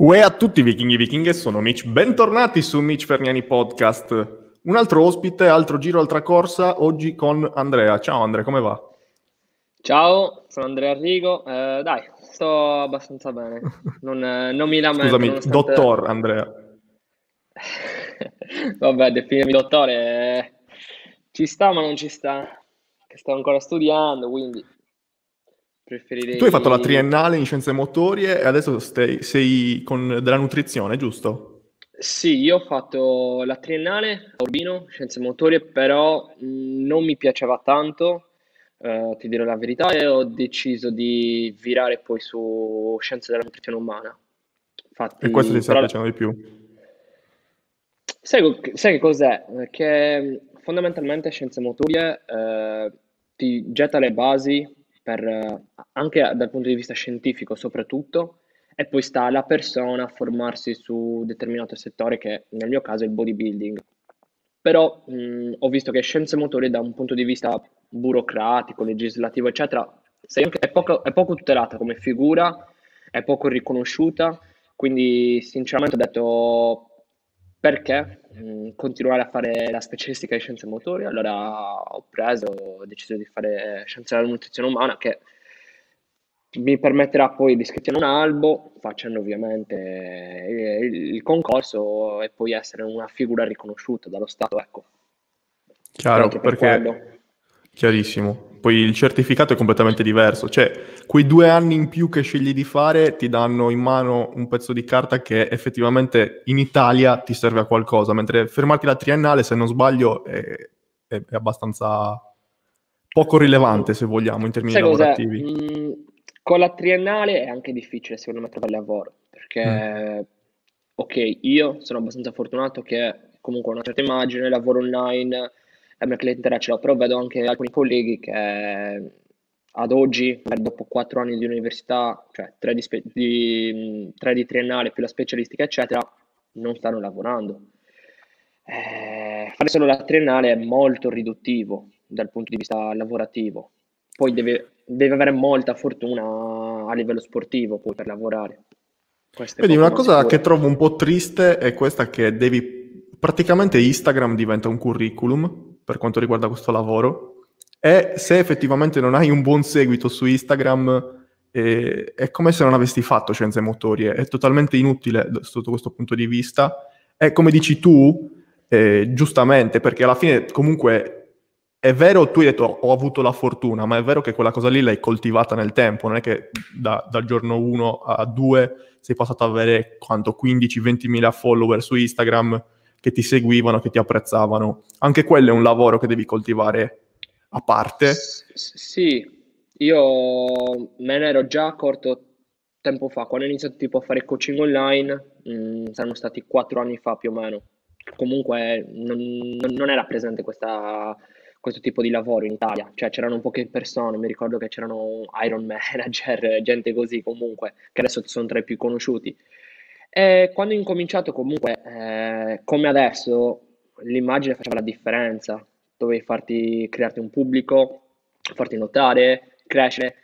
Uè a tutti vichinghi vichinghe, sono Mitch, bentornati su Mitch Ferniani Podcast. Un altro ospite, altro giro, altra corsa, oggi con Andrea. Ciao Andrea, come va? Ciao, sono Andrea Arrigo, dai, sto abbastanza bene, non mi lamento. Scusami, nonostante... dottor Andrea. Vabbè, definirmi dottore, ci sta ma non ci sta, che sto ancora studiando, quindi... Preferirei... Tu hai fatto la triennale in scienze motorie e adesso sei con della nutrizione, giusto? Sì, io ho fatto la triennale a Urbino, scienze motorie, però non mi piaceva tanto, ti dirò la verità, e ho deciso di virare poi su scienze della nutrizione umana. Infatti, e questo ti sta piacendo di più? Sai che cos'è? Che fondamentalmente scienze motorie ti getta le basi... anche dal punto di vista scientifico soprattutto, e poi sta alla persona a formarsi su determinato settore, che nel mio caso è il bodybuilding. Però ho visto che scienze motorie, da un punto di vista burocratico, legislativo eccetera, è poco tutelata come figura, è poco riconosciuta, quindi sinceramente ho detto perché continuare a fare la specialistica di scienze motorie. Allora ho deciso di fare scienze della nutrizione umana, che mi permetterà poi di iscrivermi a un albo, facendo ovviamente il concorso, e poi essere una figura riconosciuta dallo Stato, ecco. Chiaro, perché chiarissimo. Poi il certificato è completamente diverso, cioè quei 2 anni in più che scegli di fare ti danno in mano un pezzo di carta che effettivamente in Italia ti serve a qualcosa, mentre fermarti la triennale, se non sbaglio, è abbastanza poco rilevante, se vogliamo, in termini lavorativi. Con la triennale è anche difficile, secondo me, trovare lavoro, perché ok, io sono abbastanza fortunato che comunque ho una certa immagine, lavoro online, McClinter ce l'ho, però vedo anche alcuni colleghi che ad oggi, dopo 4 anni di università, cioè 3 di triennale più la specialistica eccetera, non stanno lavorando. Fare solo la triennale è molto riduttivo dal punto di vista lavorativo, poi deve avere molta fortuna a livello sportivo poi per lavorare. Quindi una cosa sicura che trovo un po' triste è questa, che devi praticamente... Instagram diventa un curriculum per quanto riguarda questo lavoro, e se effettivamente non hai un buon seguito su Instagram è come se non avessi fatto scienze motorie, è totalmente inutile sotto questo punto di vista. È come dici tu, giustamente, perché alla fine comunque è vero, tu hai detto ho avuto la fortuna, ma è vero che quella cosa lì l'hai coltivata nel tempo, non è che dal giorno 1 a 2 sei passato ad avere quanto 15-20.000 follower su Instagram che ti seguivano, che ti apprezzavano. Anche quello è un lavoro che devi coltivare a parte. Sì, io me ne ero già accorto tempo fa, quando ho iniziato tipo a fare coaching online, saranno stati 4 anni fa più o meno. Comunque non era presente questo tipo di lavoro in Italia, cioè c'erano poche persone, mi ricordo che c'erano Iron Manager, gente così comunque, che adesso sono tra i più conosciuti. E quando ho incominciato comunque, come adesso, l'immagine faceva la differenza, dovevi crearti un pubblico, farti notare, crescere.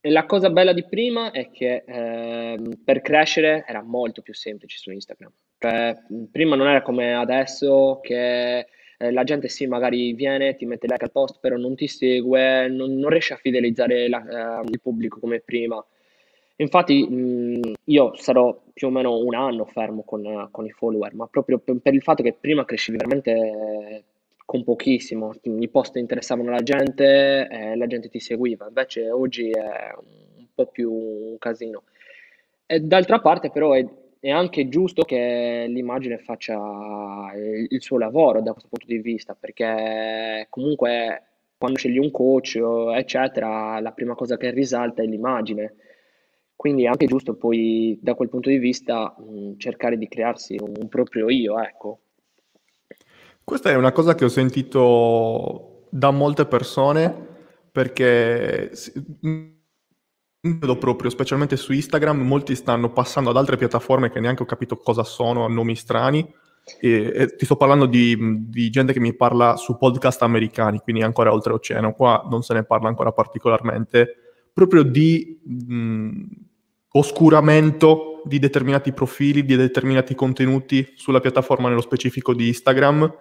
E la cosa bella di prima è che per crescere era molto più semplice su Instagram. Cioè, prima non era come adesso, che la gente sì magari viene, ti mette like al post, però non ti segue, non riesce a fidelizzare il pubblico come prima. Infatti io sarò più o meno un anno fermo con i follower, ma proprio per il fatto che prima crescevi veramente con pochissimo, i post interessavano la gente, la gente ti seguiva. Invece oggi è un po' più un casino. E d'altra parte però è anche giusto che l'immagine faccia il suo lavoro da questo punto di vista, perché comunque quando scegli un coach eccetera, la prima cosa che risalta è l'immagine. Quindi è anche giusto poi, da quel punto di vista, cercare di crearsi un proprio io, ecco. Questa è una cosa che ho sentito da molte persone, perché vedo proprio, specialmente su Instagram, molti stanno passando ad altre piattaforme che neanche ho capito cosa sono, nomi strani. E ti sto parlando di gente che mi parla su podcast americani, quindi ancora oltreoceano, qua non se ne parla ancora particolarmente, proprio di oscuramento di determinati profili, di determinati contenuti sulla piattaforma, nello specifico di Instagram.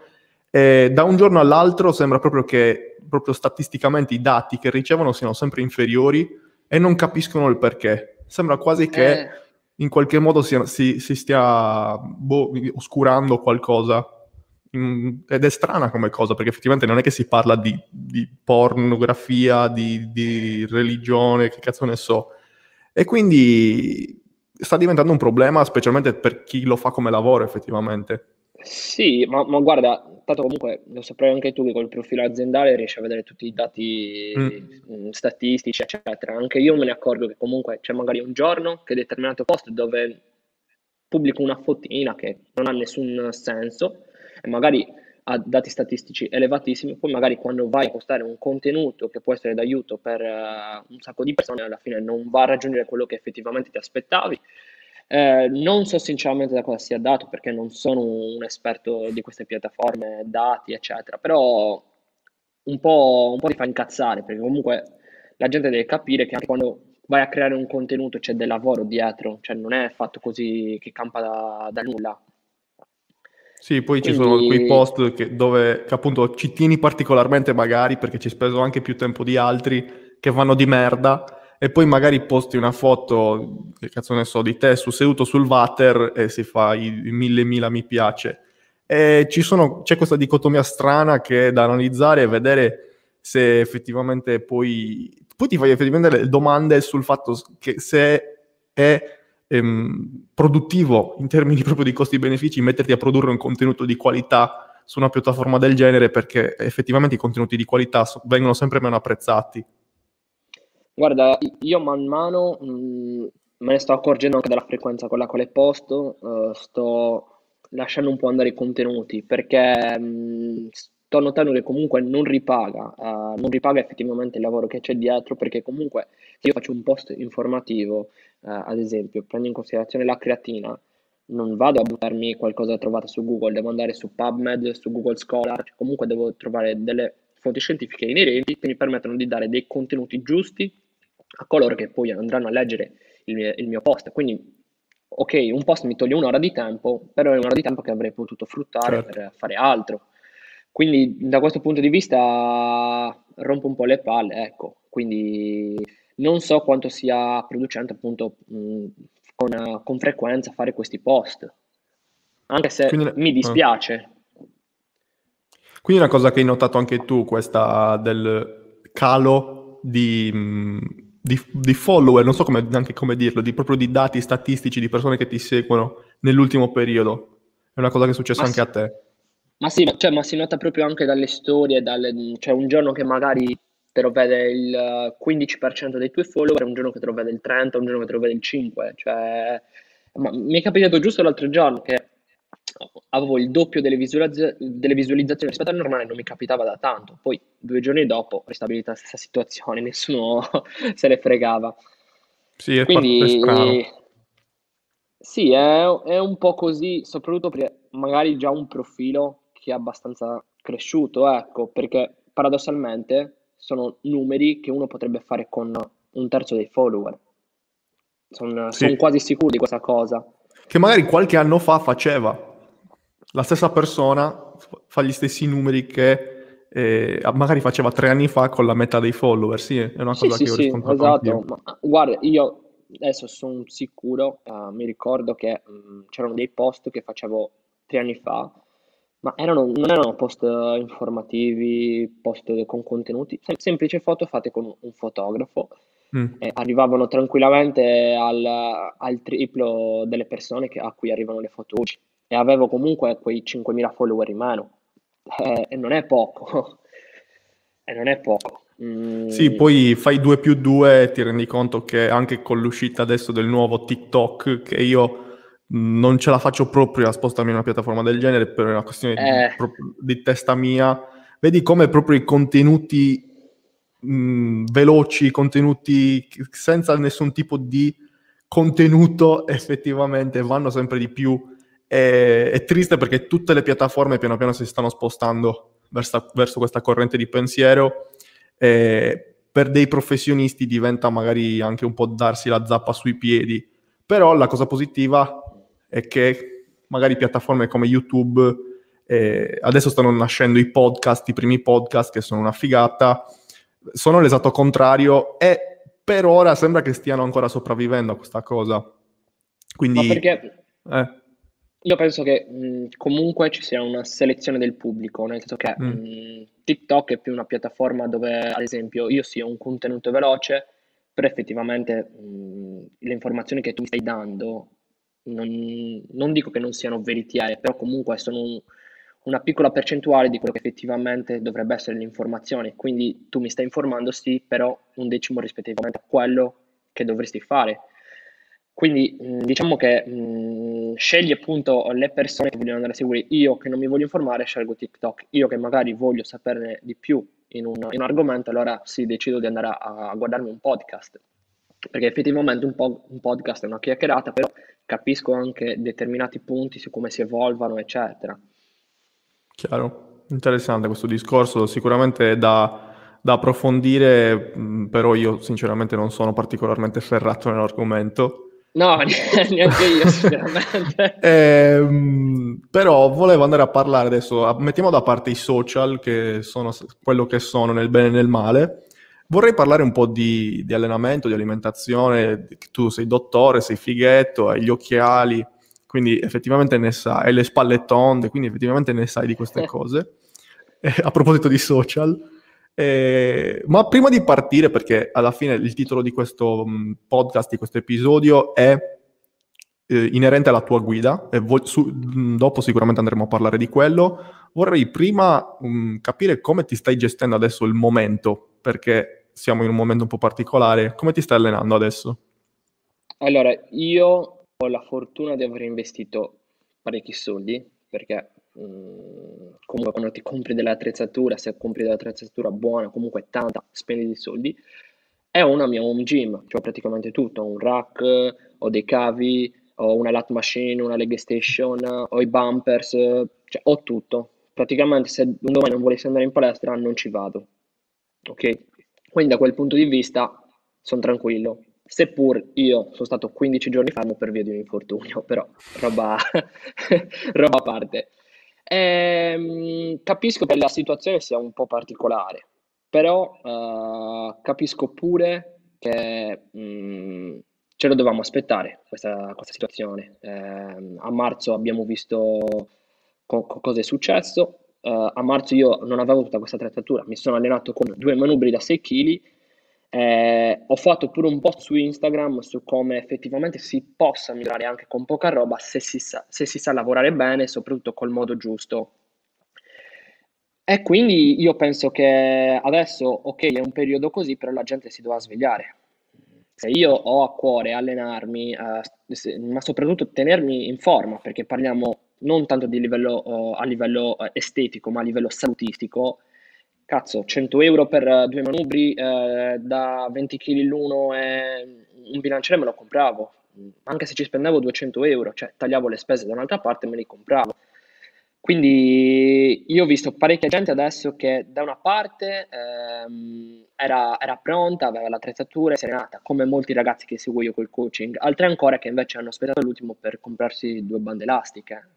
Da un giorno all'altro sembra proprio che statisticamente i dati che ricevono siano sempre inferiori e non capiscono il perché. Sembra quasi che in qualche modo si stia oscurando qualcosa. Ed è strana come cosa, perché effettivamente non è che si parla di pornografia, di religione, che cazzo ne so. E quindi sta diventando un problema, specialmente per chi lo fa come lavoro, effettivamente. Sì, ma guarda, tanto comunque lo saprai anche tu che col profilo aziendale riesci a vedere tutti i dati statistici, eccetera. Anche io me ne accorgo che comunque c'è magari un giorno che determinato post dove pubblico una fotina che non ha nessun senso e magari ha dati statistici elevatissimi, poi magari quando vai a postare un contenuto che può essere d'aiuto per un sacco di persone, alla fine non va a raggiungere quello che effettivamente ti aspettavi. Non so sinceramente da cosa sia dato, perché non sono un esperto di queste piattaforme, dati, eccetera, però un po' ti fa incazzare, perché comunque la gente deve capire che anche quando vai a creare un contenuto c'è del lavoro dietro, cioè non è fatto così che campa da nulla. Sì, poi quindi ci sono quei post dove appunto ci tieni particolarmente, magari perché ci hai speso anche più tempo di altri, che vanno di merda. E poi magari posti una foto, che cazzo ne so, di te seduto sul water e si fa i 1000 mi piace. E c'è questa dicotomia strana che è da analizzare e vedere se effettivamente poi ti fai effettivamente le domande sul fatto che se è produttivo in termini proprio di costi-benefici metterti a produrre un contenuto di qualità su una piattaforma del genere, perché effettivamente i contenuti di qualità vengono sempre meno apprezzati. Guarda, io man mano me ne sto accorgendo anche dalla frequenza con la quale posto, sto lasciando un po' andare i contenuti, perché sto notando che comunque non ripaga effettivamente il lavoro che c'è dietro, perché comunque se io faccio un post informativo, ad esempio, prendo in considerazione la creatina, non vado a buttarmi qualcosa trovato su Google, devo andare su PubMed, su Google Scholar, cioè comunque devo trovare delle fonti scientifiche inerenti che mi permettono di dare dei contenuti giusti a coloro che poi andranno a leggere il mio post. Quindi ok, un post mi toglie un'ora di tempo, però è un'ora di tempo che avrei potuto fruttare, certo, per fare altro. Quindi da questo punto di vista rompo un po' le palle, ecco. Quindi non so quanto sia producente appunto con frequenza fare questi post, anche se mi dispiace. Quindi una cosa che hai notato anche tu, questa del calo di follower, non so come dirlo, proprio di dati statistici di persone che ti seguono nell'ultimo periodo. È una cosa che è successa anche a te. Ma sì, ma si nota proprio anche dalle storie, cioè un giorno che magari te lo vede il 15% dei tuoi follower, un giorno che te lo vede il 30%, un giorno che te lo vede il 5%. Cioè, mi è capitato giusto l'altro giorno che avevo il doppio delle visualizzazioni rispetto al normale, non mi capitava da tanto. Poi 2 giorni dopo ristabilita la stessa situazione, nessuno se ne fregava. Sì, è un po' così, soprattutto perché magari già un profilo che è abbastanza cresciuto, ecco, perché paradossalmente sono numeri che uno potrebbe fare con un terzo dei follower. Sono quasi sicuro di questa cosa. Che magari qualche anno fa faceva. La stessa persona fa gli stessi numeri che magari faceva 3 anni fa con la metà dei follower. Sì, è una cosa che ho riscontrato. Esatto. Ma, guarda, io adesso sono sicuro, mi ricordo che c'erano dei post che facevo 3 anni fa, ma non erano post informativi, post con contenuti, semplici foto fatte con un fotografo. E arrivavano tranquillamente al triplo delle persone a cui arrivano le foto oggi. E avevo comunque quei 5.000 follower in mano, e non è poco. Sì, poi fai 2+2 e ti rendi conto che anche con l'uscita adesso del nuovo TikTok, che io non ce la faccio proprio a spostarmi in una piattaforma del genere per una questione di testa mia, vedi come proprio i contenuti veloci, contenuti senza nessun tipo di contenuto effettivamente vanno sempre di più. È triste perché tutte le piattaforme piano piano si stanno spostando verso questa corrente di pensiero, per dei professionisti diventa magari anche un po' darsi la zappa sui piedi, però la cosa positiva è che magari piattaforme come YouTube, adesso stanno nascendo i podcast, i primi podcast che sono una figata, sono l'esatto contrario e per ora sembra che stiano ancora sopravvivendo a questa cosa. Quindi, ma perché io penso che comunque ci sia una selezione del pubblico, nel senso che TikTok è più una piattaforma dove, ad esempio, io sì ho un contenuto veloce, però effettivamente le informazioni che tu mi stai dando non dico che non siano veritiere, però comunque sono una piccola percentuale di quello che effettivamente dovrebbe essere l'informazione. Quindi tu mi stai informando, sì, però un decimo rispettivamente a quello che dovresti fare. Quindi diciamo che scegli appunto le persone che vogliono andare a seguire. Io che non mi voglio informare scelgo TikTok, io che magari voglio saperne di più in un argomento, allora sì, decido di andare a guardarmi un podcast, perché effettivamente un podcast è una chiacchierata, però capisco anche determinati punti su come si evolvano, eccetera. Chiaro, interessante questo discorso, sicuramente da approfondire, però io sinceramente non sono particolarmente ferrato nell'argomento. No, neanche io sinceramente. Però volevo andare a parlare adesso, mettiamo da parte i social che sono quello che sono nel bene e nel male, vorrei parlare un po' di allenamento, di alimentazione. Tu sei dottore, sei fighetto, hai gli occhiali, quindi effettivamente ne sai, hai le spalle tonde, quindi effettivamente ne sai di queste cose, a proposito di social. Ma prima di partire, perché alla fine il titolo di questo podcast, di questo episodio è inerente alla tua guida e dopo sicuramente andremo a parlare di quello, vorrei prima capire come ti stai gestendo adesso il momento, perché siamo in un momento un po' particolare. Come ti stai allenando adesso? Allora, io ho la fortuna di aver investito parecchi soldi, perché comunque quando ti compri dell'attrezzatura, se compri dell'attrezzatura buona, comunque tanta, spendi dei soldi. E ho una mia home gym, cioè praticamente tutto, ho un rack, ho dei cavi, ho una lat machine, una leg station, ho i bumpers, cioè ho tutto. Praticamente se un domani non volessi andare in palestra non ci vado, ok? Quindi da quel punto di vista sono tranquillo, seppur io sono stato 15 giorni fermo per via di un infortunio, però roba a parte. Capisco che la situazione sia un po' particolare, però capisco pure che ce lo dovevamo aspettare questa situazione. A marzo abbiamo visto cosa è successo. A marzo io non avevo tutta questa attrezzatura, mi sono allenato con 2 manubri da 6 kg. Ho fatto pure un post su Instagram su come effettivamente si possa migliorare anche con poca roba se si sa lavorare bene, soprattutto col modo giusto. E quindi io penso che adesso, ok, è un periodo così, però la gente si dovrà svegliare. Se io ho a cuore allenarmi, ma soprattutto tenermi in forma, perché parliamo non tanto di livello, a livello estetico, ma a livello salutistico. Cazzo, 100 euro per 2 manubri da 20 kg l'uno e un bilanciere me lo compravo. Anche se ci spendevo 200 euro, cioè tagliavo le spese da un'altra parte e me li compravo. Quindi io ho visto parecchia gente adesso che da una parte era pronta, aveva l'attrezzatura e si è allenata, come molti ragazzi che seguo io col coaching. Altri ancora che invece hanno aspettato l'ultimo per comprarsi 2 bande elastiche.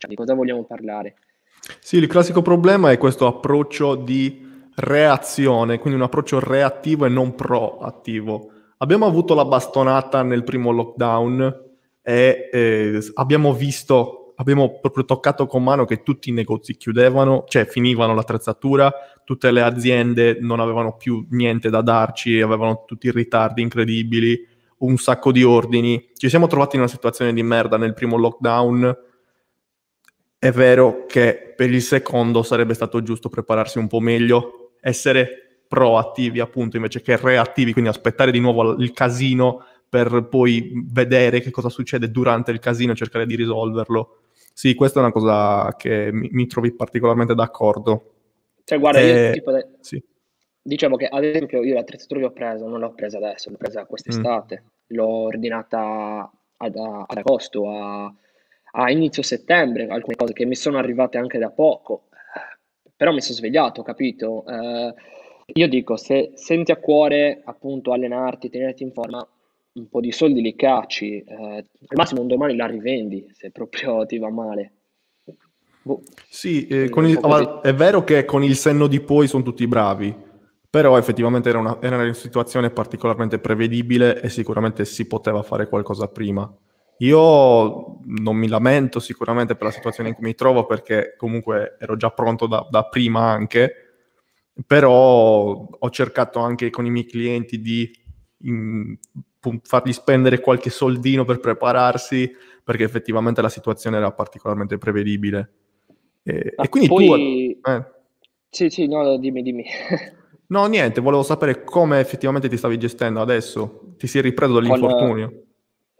Cioè, di cosa vogliamo parlare? Sì, il classico problema è questo approccio di reazione, quindi un approccio reattivo e non proattivo. Abbiamo avuto la bastonata nel primo lockdown e abbiamo proprio toccato con mano che tutti i negozi chiudevano, cioè finivano l'attrezzatura, tutte le aziende non avevano più niente da darci, avevano tutti i ritardi incredibili, un sacco di ordini. Ci siamo trovati in una situazione di merda nel primo lockdown. È vero che per il secondo sarebbe stato giusto prepararsi un po' meglio, essere proattivi appunto invece che reattivi, quindi aspettare di nuovo il casino per poi vedere che cosa succede durante il casino e cercare di risolverlo. Sì, questa è una cosa che mi trovi particolarmente d'accordo. Cioè guarda, io tipo sì. Diciamo che ad esempio io l'attrezzatura l'ho presa, non l'ho presa adesso, l'ho presa quest'estate, l'ho ordinata ad agosto, a inizio settembre, alcune cose che mi sono arrivate anche da poco, però mi sono svegliato, capito? Io dico, se senti a cuore appunto allenarti, tenerti in forma, un po' di soldi li cacci, al massimo un domani la rivendi se proprio ti va male. Sì, è vero che con il senno di poi sono tutti bravi, però effettivamente era una situazione particolarmente prevedibile e sicuramente si poteva fare qualcosa prima. Io non mi lamento sicuramente per la situazione in cui mi trovo, perché comunque ero già pronto da prima anche, però ho cercato anche con i miei clienti di fargli spendere qualche soldino per prepararsi, perché effettivamente la situazione era particolarmente prevedibile. E quindi poi... Sì, no, dimmi. No, niente, volevo sapere come effettivamente ti stavi gestendo adesso. Ti sei ripreso dall'infortunio?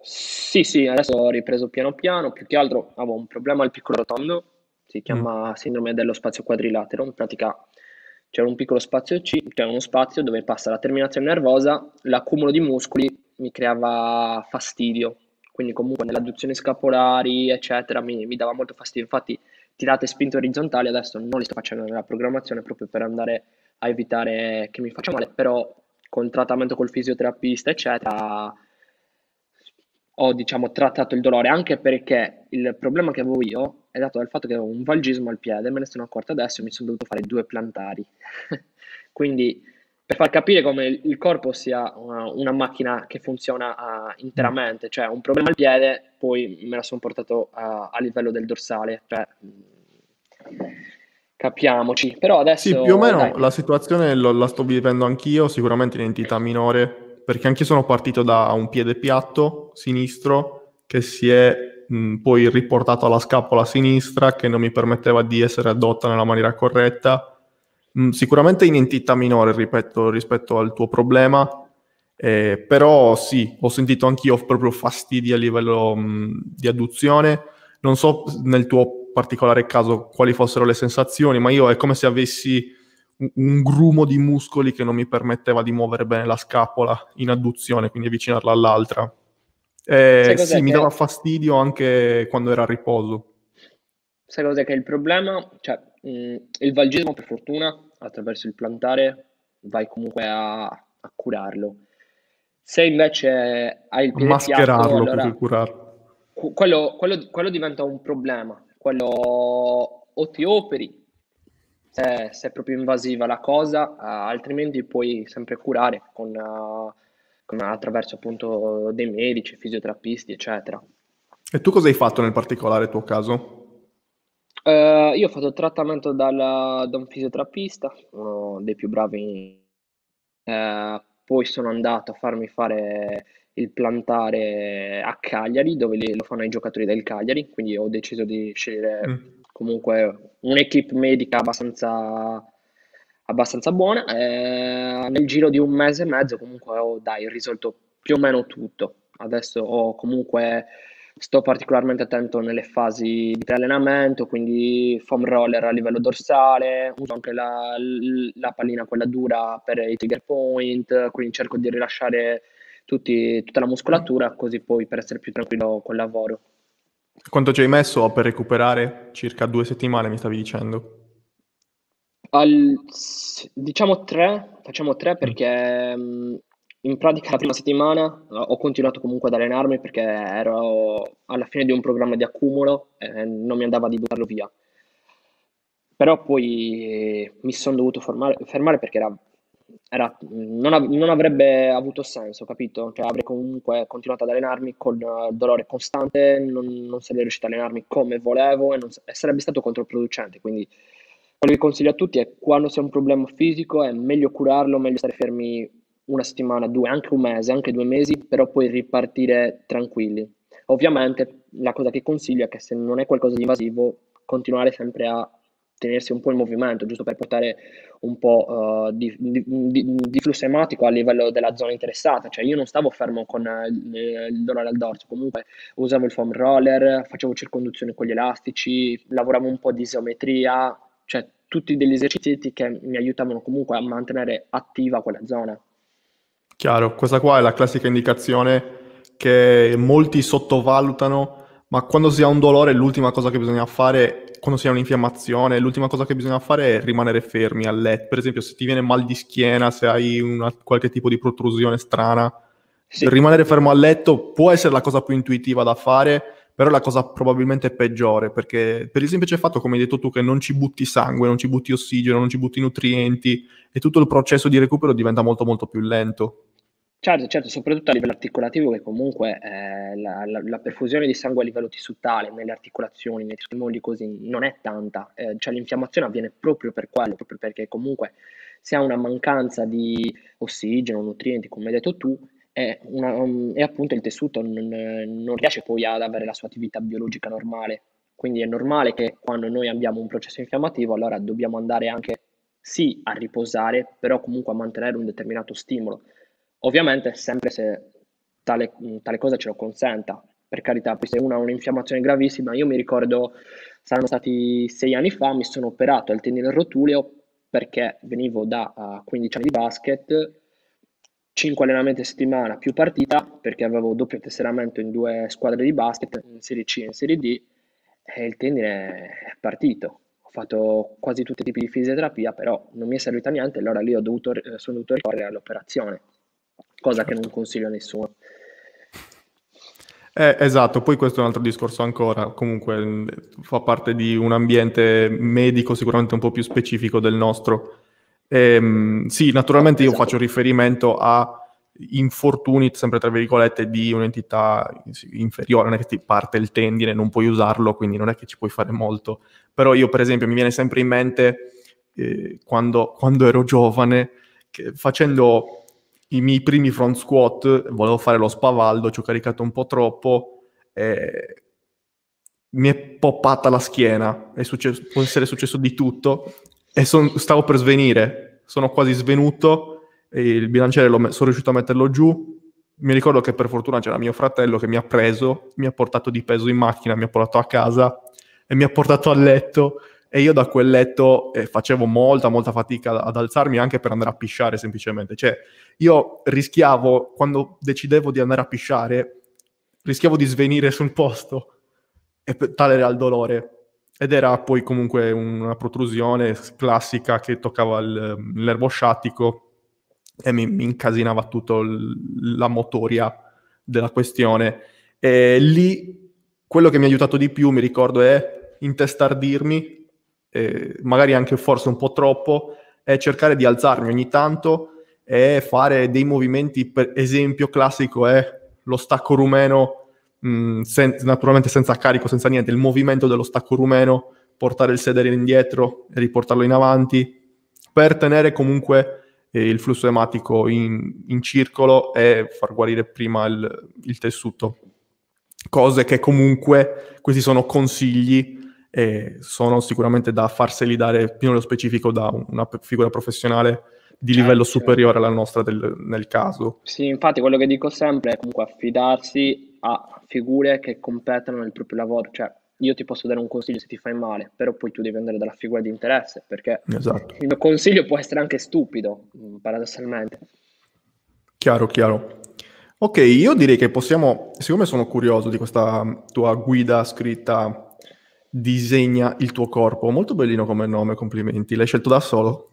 Sì, adesso ho ripreso piano piano. Più che altro avevo un problema al piccolo rotondo, si chiama sindrome dello spazio quadrilatero. In pratica c'era un piccolo spazio uno spazio dove passa la terminazione nervosa, l'accumulo di muscoli mi creava fastidio, quindi comunque nell'adduzione scapolari eccetera mi dava molto fastidio. Infatti tirate e spinte orizzontali adesso non le sto facendo nella programmazione, proprio per andare a evitare che mi faccia male, però con trattamento col fisioterapista eccetera ho trattato il dolore, anche perché il problema che avevo io è dato dal fatto che avevo un valgismo al piede, me ne sono accorto adesso e mi sono dovuto fare 2 plantari quindi per far capire come il corpo sia una macchina che funziona interamente, cioè un problema al piede poi me la sono portato a livello del dorsale, cioè capiamoci. Però adesso sì, più o meno dai, la situazione la sto vivendo anch'io, sicuramente in entità minore, perché anch'io sono partito da un piede piatto sinistro che si è poi riportato alla scapola sinistra, che non mi permetteva di essere addotta nella maniera corretta, sicuramente in entità minore, ripeto, rispetto al tuo problema, però sì, ho sentito anch'io proprio fastidi a livello di adduzione. Non so nel tuo particolare caso quali fossero le sensazioni, ma io è come se avessi un grumo di muscoli che non mi permetteva di muovere bene la scapola in adduzione, quindi avvicinarla all'altra. Sì, mi dava fastidio anche quando era a riposo. Sai cos'è che è il problema? Cioè, il valgismo per fortuna attraverso il plantare vai comunque a curarlo. Se invece hai il piede piatto, allora quello diventa un problema. Quello o ti operi se è proprio invasiva la cosa, altrimenti puoi sempre curare attraverso appunto dei medici, fisioterapisti eccetera. E tu cosa hai fatto nel particolare tuo caso? Io ho fatto trattamento da un fisioterapista, uno dei più bravi, poi sono andato a farmi fare il plantare a Cagliari, dove lo fanno i giocatori del Cagliari, quindi ho deciso di scegliere comunque un'equipe medica abbastanza buona. Nel giro di un mese e mezzo comunque ho risolto più o meno tutto. Adesso comunque sto particolarmente attento nelle fasi di allenamento, quindi foam roller a livello dorsale, uso anche la pallina quella dura per i trigger point, quindi cerco di rilasciare tutta la muscolatura, così poi per essere più tranquillo col lavoro. Quanto ci hai messo per recuperare? Circa 2 settimane mi stavi dicendo? Diciamo 3, facciamo 3, perché in pratica la prima settimana ho continuato comunque ad allenarmi, perché ero alla fine di un programma di accumulo e non mi andava di buttarlo via, però poi mi sono dovuto fermare perché non avrebbe avuto senso, capito? Cioè, avrei comunque continuato ad allenarmi con dolore costante, non sarei riuscito ad allenarmi come volevo e sarebbe stato controproducente. Quindi quello che consiglio a tutti è, quando c'è un problema fisico è meglio curarlo, meglio stare fermi 1 settimana, 2, anche un mese, anche 2 mesi, però poi ripartire tranquilli. Ovviamente la cosa che consiglio è che, se non è qualcosa di invasivo, continuare sempre a tenersi un po' in movimento, giusto per portare un po' di flusso ematico a livello della zona interessata. Cioè, io non stavo fermo con il dolore al dorso, comunque usavo il foam roller, facevo circonduzione con gli elastici, lavoravo un po' di isometria, cioè tutti degli esercizi che mi aiutavano comunque a mantenere attiva quella zona. Chiaro, questa qua è la classica indicazione che molti sottovalutano, ma quando si ha un dolore l'ultima cosa che bisogna fare quando si ha un'infiammazione, l'ultima cosa che bisogna fare è rimanere fermi a letto. Per esempio, se ti viene mal di schiena, se hai qualche tipo di protrusione strana, sì, rimanere fermo a letto può essere la cosa più intuitiva da fare, però è la cosa probabilmente peggiore, perché per il semplice fatto, come hai detto tu, che non ci butti sangue, non ci butti ossigeno, non ci butti nutrienti, e tutto il processo di recupero diventa molto molto più lento. Certo, soprattutto a livello articolativo, che comunque la perfusione di sangue a livello tessutale, nelle articolazioni, nei tessuti, così, non è tanta, cioè l'infiammazione avviene proprio per quello, proprio perché comunque si ha una mancanza di ossigeno, nutrienti, come hai detto tu, e appunto il tessuto non riesce poi ad avere la sua attività biologica normale. Quindi è normale che quando noi abbiamo un processo infiammativo, allora dobbiamo andare anche, sì, a riposare, però comunque a mantenere un determinato stimolo. Ovviamente sempre se tale cosa ce lo consenta, per carità. Poi se uno ha un'infiammazione gravissima, io mi ricordo, saranno stati 6 anni fa, mi sono operato al tendine rotuleo perché venivo da 15 anni di basket, 5 allenamenti a settimana più partita, perché avevo doppio tesseramento in 2 squadre di basket, in Serie C e in Serie D, e il tendine è partito. Ho fatto quasi tutti i tipi di fisioterapia, però non mi è servita niente, allora lì sono dovuto ricorrere all'operazione. Cosa che non consiglio a nessuno. Esatto, poi questo è un altro discorso ancora, comunque fa parte di un ambiente medico sicuramente un po' più specifico del nostro. Sì, naturalmente io faccio riferimento a infortuni, sempre tra virgolette, di un'entità inferiore, non è che ti parte il tendine, non puoi usarlo, quindi non è che ci puoi fare molto. Però io, per esempio, mi viene sempre in mente quando ero giovane, che facendo i miei primi front squat, volevo fare lo spavaldo, ci ho caricato un po' troppo, mi è poppata la schiena, può essere successo di tutto, e stavo per svenire, sono quasi svenuto, e il bilanciere sono riuscito a metterlo giù. Mi ricordo che per fortuna c'era mio fratello che mi ha preso, mi ha portato di peso in macchina, mi ha portato a casa e mi ha portato a letto, e io da quel letto facevo molta molta fatica ad alzarmi, anche per andare a pisciare semplicemente. Cioè io rischiavo, quando decidevo di andare a pisciare, rischiavo di svenire sul posto, e tale era il dolore. Ed era poi comunque una protrusione classica che toccava il nervo sciatico e mi incasinava tutto la motoria della questione. E lì quello che mi ha aiutato di più, mi ricordo, è intestardirmi, magari anche forse un po' troppo, è cercare di alzarmi ogni tanto e fare dei movimenti. Per esempio classico è lo stacco rumeno, naturalmente senza carico, senza niente, il movimento dello stacco rumeno, portare il sedere indietro e riportarlo in avanti per tenere comunque il flusso ematico in circolo e far guarire prima il tessuto. Cose che comunque, questi sono consigli, e sono sicuramente da farseli dare più nello specifico da una figura professionale di livello superiore alla nostra nel caso. Sì, infatti quello che dico sempre è comunque affidarsi a figure che competono nel proprio lavoro. Cioè io ti posso dare un consiglio se ti fai male, però poi tu devi andare dalla figura di interesse, perché esatto, il mio consiglio può essere anche stupido, paradossalmente. Chiaro. Ok, io direi che possiamo, siccome sono curioso di questa tua guida scritta Disegna il tuo corpo, molto bellino come nome, complimenti. L'hai scelto da solo?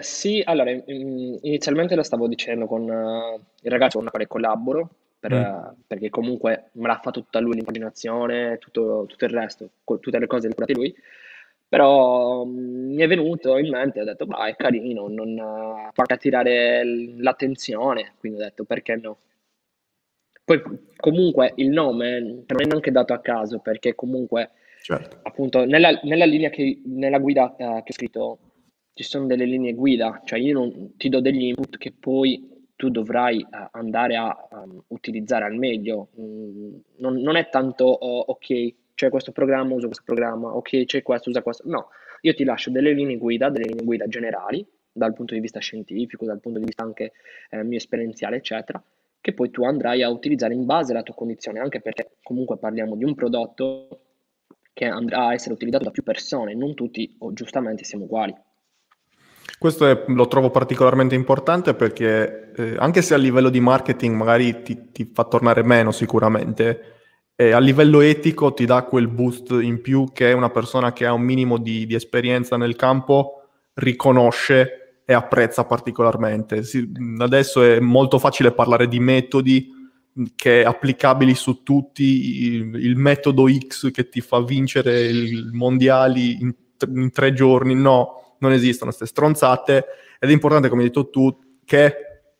Sì, allora inizialmente lo stavo dicendo con il ragazzo con cui collaboro, perché comunque me l'ha fatto tutta lui l'immaginazione, tutto il resto, tutte le cose le curate lui, però mi è venuto in mente, ho detto ma è carino, non fa attirare l'attenzione, quindi ho detto perché no. Poi comunque il nome non è neanche dato a caso, perché comunque certo, appunto nella linea nella guida che ho scritto ci sono delle linee guida, cioè io non ti do degli input che poi tu dovrai andare a utilizzare al meglio. Non è tanto ok, c'è questo programma, uso questo programma, ok, c'è questo, usa questo. No, io ti lascio delle linee guida generali, dal punto di vista scientifico, dal punto di vista anche mio esperienziale, eccetera, che poi tu andrai a utilizzare in base alla tua condizione, anche perché comunque parliamo di un prodotto che andrà a essere utilizzato da più persone, non tutti giustamente siamo uguali. Questo lo trovo particolarmente importante, perché anche se a livello di marketing magari ti fa tornare meno sicuramente, a livello etico ti dà quel boost in più che una persona che ha un minimo di esperienza nel campo riconosce e apprezza particolarmente. Adesso è molto facile parlare di metodi che applicabili su tutti, il metodo X che ti fa vincere il mondiali in 3 giorni, no, non esistono queste stronzate, ed è importante, come hai detto tu, che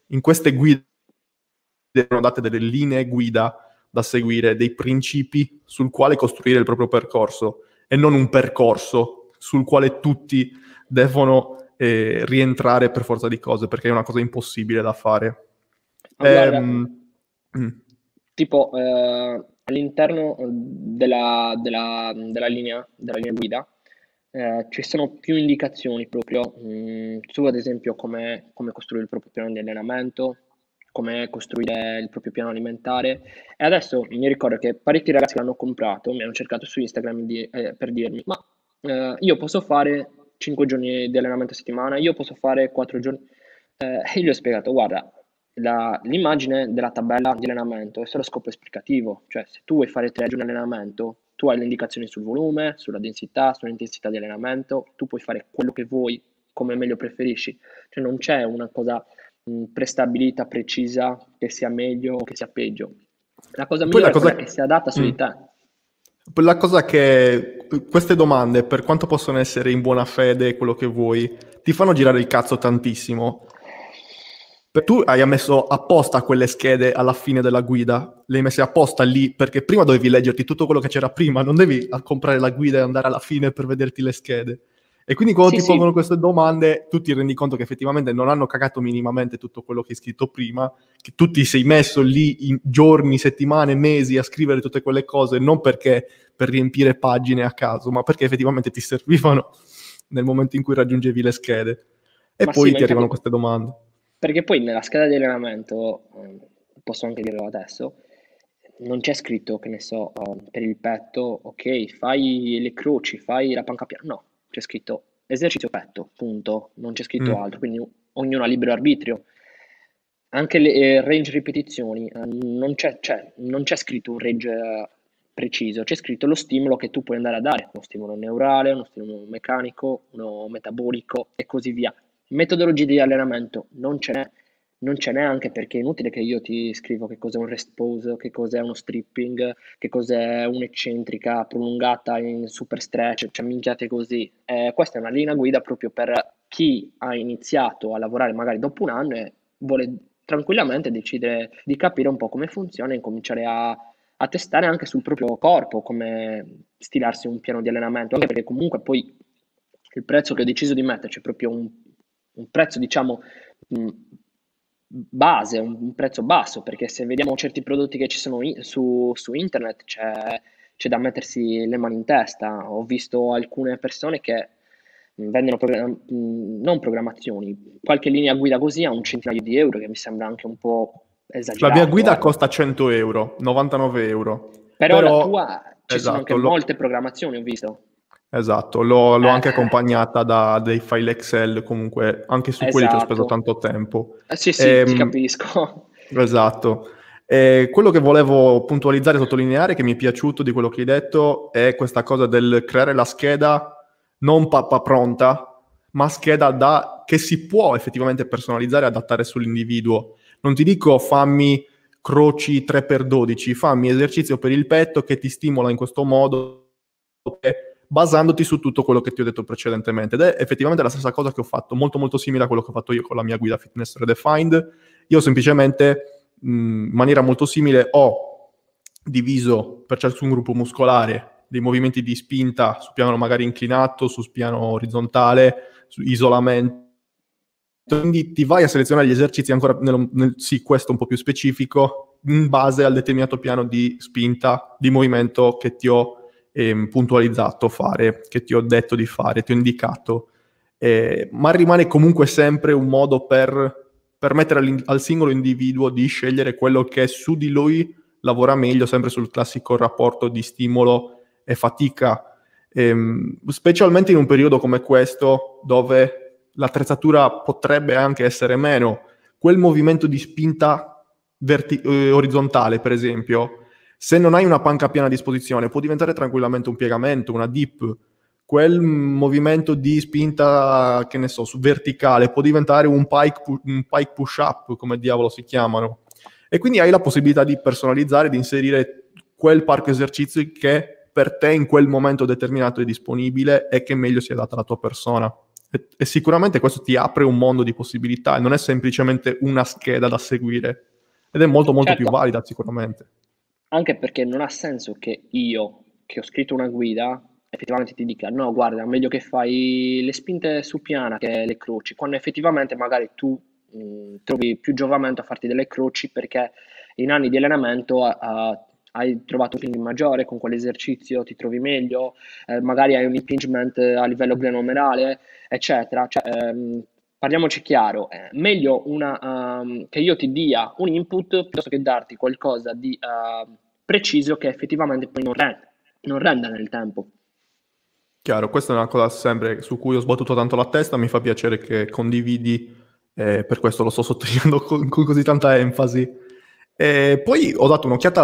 in queste guide sono date delle linee guida da seguire, dei principi sul quale costruire il proprio percorso, e non un percorso sul quale tutti devono rientrare per forza di cose, perché è una cosa impossibile da fare. Tipo all'interno della linea guida ci sono più indicazioni proprio su, ad esempio, come costruire il proprio piano di allenamento, come costruire il proprio piano alimentare. E adesso mi ricordo che parecchi ragazzi che l'hanno comprato mi hanno cercato su Instagram per dirmi: ma io posso fare 5 giorni di allenamento a settimana, io posso fare 4 giorni. E gli ho spiegato: guarda, l'immagine della tabella di allenamento è solo scopo esplicativo, cioè se tu vuoi fare 3 giorni di allenamento, tu hai le indicazioni sul volume, sulla densità, sull'intensità di allenamento, tu puoi fare quello che vuoi, come meglio preferisci, cioè non c'è una cosa prestabilita, precisa, che sia meglio o che sia peggio. La cosa migliore è quella che si adatta su di te. La cosa che queste domande, per quanto possono essere in buona fede, quello che vuoi, ti fanno girare il cazzo tantissimo. Tu hai messo apposta quelle schede alla fine della guida, le hai messe apposta lì perché prima dovevi leggerti tutto quello che c'era prima, non devi comprare la guida e andare alla fine per vederti le schede. E quindi quando pongono queste domande tu ti rendi conto che effettivamente non hanno cagato minimamente tutto quello che hai scritto prima, che tu ti sei messo lì in giorni, settimane, mesi a scrivere tutte quelle cose, non perché per riempire pagine a caso, ma perché effettivamente ti servivano nel momento in cui raggiungevi le schede. E ma poi ti arrivano queste domande. Perché poi nella scheda di allenamento, posso anche dirlo adesso, non c'è scritto, che ne so, per il petto, ok, fai le croci, fai la panca piana. No, c'è scritto esercizio petto, punto. Non c'è scritto altro, quindi ognuno ha libero arbitrio. Anche le range ripetizioni, non c'è scritto un range preciso, c'è scritto lo stimolo che tu puoi andare a dare, uno stimolo neurale, uno stimolo meccanico, uno metabolico e così via. Metodologie di allenamento non ce n'è, anche perché è inutile che io ti scrivo che cos'è un rest pose, che cos'è uno stripping, che cos'è un'eccentrica prolungata in super stretch, cioè minchiate così. Questa è una linea guida proprio per chi ha iniziato a lavorare magari dopo un anno e vuole tranquillamente decidere di capire un po' come funziona e cominciare a testare anche sul proprio corpo come stilarsi un piano di allenamento, anche perché comunque poi il prezzo che ho deciso di metterci è proprio un prezzo, diciamo, base, un prezzo basso, perché se vediamo certi prodotti che ci sono su internet c'è da mettersi le mani in testa. Ho visto alcune persone che vendono programmazioni, qualche linea guida così a un centinaio di euro, che mi sembra anche un po' esagerato. La mia guida costa 100 euro, 99 euro. Però la tua, ci sono anche molte programmazioni, ho visto. Esatto, l'ho anche accompagnata da dei file Excel, comunque anche su quelli ci ho speso tanto tempo. Ti capisco. Esatto. Quello che volevo puntualizzare e sottolineare, che mi è piaciuto di quello che hai detto, è questa cosa del creare la scheda non pappa pronta, ma scheda che si può effettivamente personalizzare e adattare sull'individuo. Non ti dico fammi croci 3x12, fammi esercizio per il petto che ti stimola in questo modo, basandoti su tutto quello che ti ho detto precedentemente. Ed è effettivamente la stessa cosa che ho fatto, molto molto simile a quello che ho fatto io con la mia guida Fitness Redefined. Io semplicemente in maniera molto simile ho diviso per ciascun gruppo muscolare dei movimenti di spinta su piano magari inclinato, su piano orizzontale, su isolamento. Quindi ti vai a selezionare gli esercizi ancora questo un po' più specifico in base al determinato piano di spinta, di movimento che ti ho puntualizzato fare, che ti ho detto di fare, ti ho indicato, ma rimane comunque sempre un modo per permettere al singolo individuo di scegliere quello che su di lui lavora meglio, sempre sul classico rapporto di stimolo e fatica, specialmente in un periodo come questo dove l'attrezzatura potrebbe anche essere meno. Quel movimento di spinta orizzontale, per esempio, se non hai una panca piena a disposizione può diventare tranquillamente un piegamento, una dip, quel movimento di spinta, che ne so, su verticale, può diventare un pike push up, come diavolo si chiamano, e quindi hai la possibilità di personalizzare, di inserire quel parco esercizi che per te in quel momento determinato è disponibile e che meglio si adatta alla tua persona. E sicuramente questo ti apre un mondo di possibilità, e non è semplicemente una scheda da seguire, ed è molto molto più valida sicuramente. Anche perché non ha senso che io, che ho scritto una guida, effettivamente ti dica no, guarda, meglio che fai le spinte su piana che le croci, quando effettivamente magari tu trovi più giovamento a farti delle croci perché in anni di allenamento hai trovato un feeling maggiore, con quell'esercizio ti trovi meglio, magari hai un impingement a livello glenomerale, eccetera. Cioè, parliamoci chiaro, è meglio che io ti dia un input piuttosto che darti qualcosa di preciso che effettivamente poi non renda nel tempo. Chiaro, questa è una cosa sempre su cui ho sbattuto tanto la testa, mi fa piacere che condividi, per questo lo sto sottolineando con così tanta enfasi. E poi ho dato un'occhiata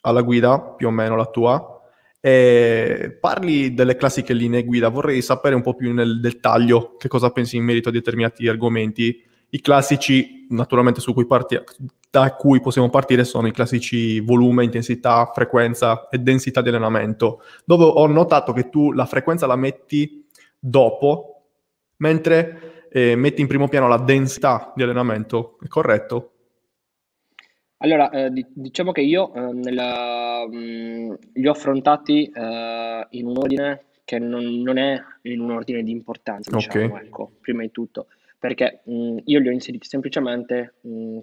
alla guida, più o meno la tua, e parli delle classiche linee guida. Vorrei sapere un po' più nel dettaglio che cosa pensi in merito a determinati argomenti. I classici, naturalmente, da cui possiamo partire sono i classici volume, intensità, frequenza e densità di allenamento, dove ho notato che tu la frequenza la metti dopo, mentre metti in primo piano la densità di allenamento. È corretto? Allora, diciamo che io li ho affrontati in un ordine che non è in un ordine di importanza, diciamo, okay. Ecco, prima di tutto, perché io li ho inseriti semplicemente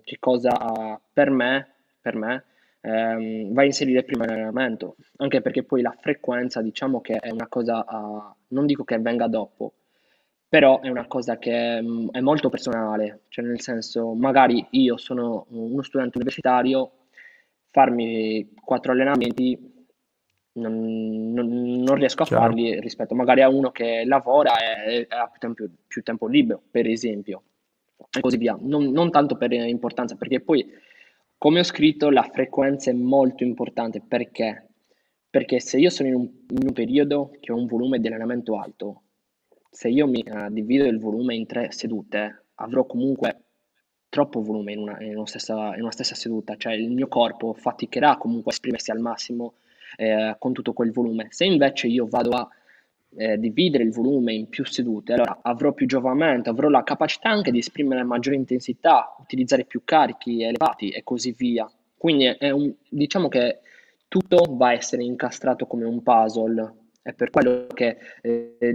che cosa per me va a inserire prima l'allenamento, anche perché poi la frequenza, diciamo che è una cosa, non dico che venga dopo, però è una cosa che è molto personale, cioè nel senso, magari io sono uno studente universitario, farmi 4 allenamenti non riesco a farli rispetto magari a uno che lavora e ha più tempo libero, per esempio, e così via. Non tanto per importanza, perché poi, come ho scritto, la frequenza è molto importante, perché se io sono in un periodo che ho un volume di allenamento alto, se io mi divido il volume in 3 sedute, avrò comunque troppo volume in una stessa seduta, cioè il mio corpo faticherà comunque a esprimersi al massimo con tutto quel volume. Se invece io vado a dividere il volume in più sedute, allora avrò più giovamento, avrò la capacità anche di esprimere maggiore intensità, utilizzare più carichi elevati e così via. Quindi diciamo che tutto va a essere incastrato come un puzzle. È per quello che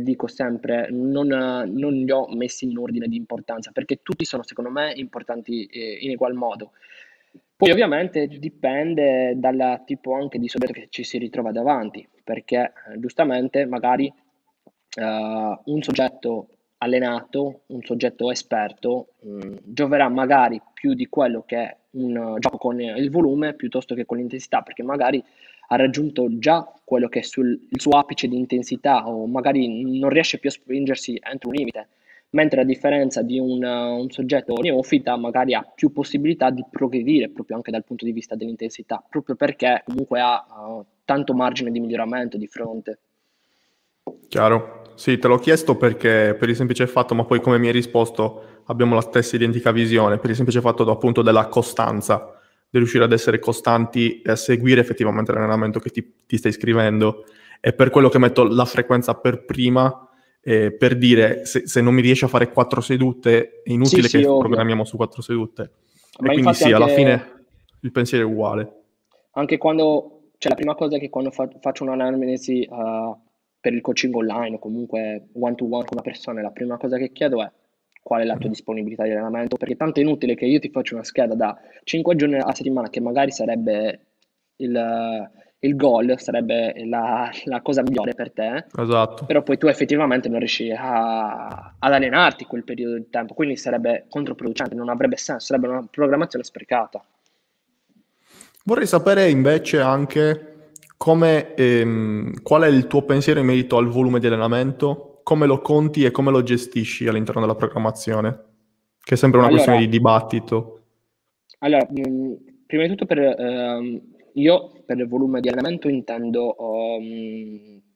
dico sempre, non li ho messi in ordine di importanza, perché tutti sono, secondo me, importanti in ugual modo. Poi ovviamente dipende dal tipo anche di soggetto che ci si ritrova davanti, perché giustamente magari un soggetto allenato, un soggetto esperto, gioverà magari più di quello che è un gioco con il volume piuttosto che con l'intensità, perché magari ha raggiunto già quello che è il suo apice di intensità, o magari non riesce più a spingersi entro un limite, mentre a differenza di un soggetto neofita magari ha più possibilità di progredire proprio anche dal punto di vista dell'intensità, proprio perché comunque ha tanto margine di miglioramento di fronte. Chiaro. Sì, te l'ho chiesto perché, per il semplice fatto, ma poi come mi hai risposto abbiamo la stessa identica visione, per il semplice fatto appunto della costanza, di riuscire ad essere costanti e a seguire effettivamente l'allenamento che ti stai scrivendo. È per quello che metto la frequenza per prima, per dire se non mi riesci a fare 4 sedute è inutile che programmiamo su 4 sedute. Ma e quindi sì, alla fine il pensiero è uguale. Anche quando, cioè la prima cosa è che quando faccio un'analisi per il coaching online o comunque one to one con una persona, la prima cosa che chiedo è: qual è la tua disponibilità di allenamento? Perché tanto è inutile che io ti faccio una scheda da 5 giorni a settimana, che magari sarebbe il goal, sarebbe la cosa migliore per te. Esatto. Però poi tu effettivamente non riesci ad allenarti quel periodo di tempo, quindi sarebbe controproducente, non avrebbe senso, sarebbe una programmazione sprecata. Vorrei sapere invece anche qual è il tuo pensiero in merito al volume di allenamento, come lo conti e come lo gestisci all'interno della programmazione, che è sempre una questione di dibattito. Allora, prima di tutto Io per il volume di allenamento intendo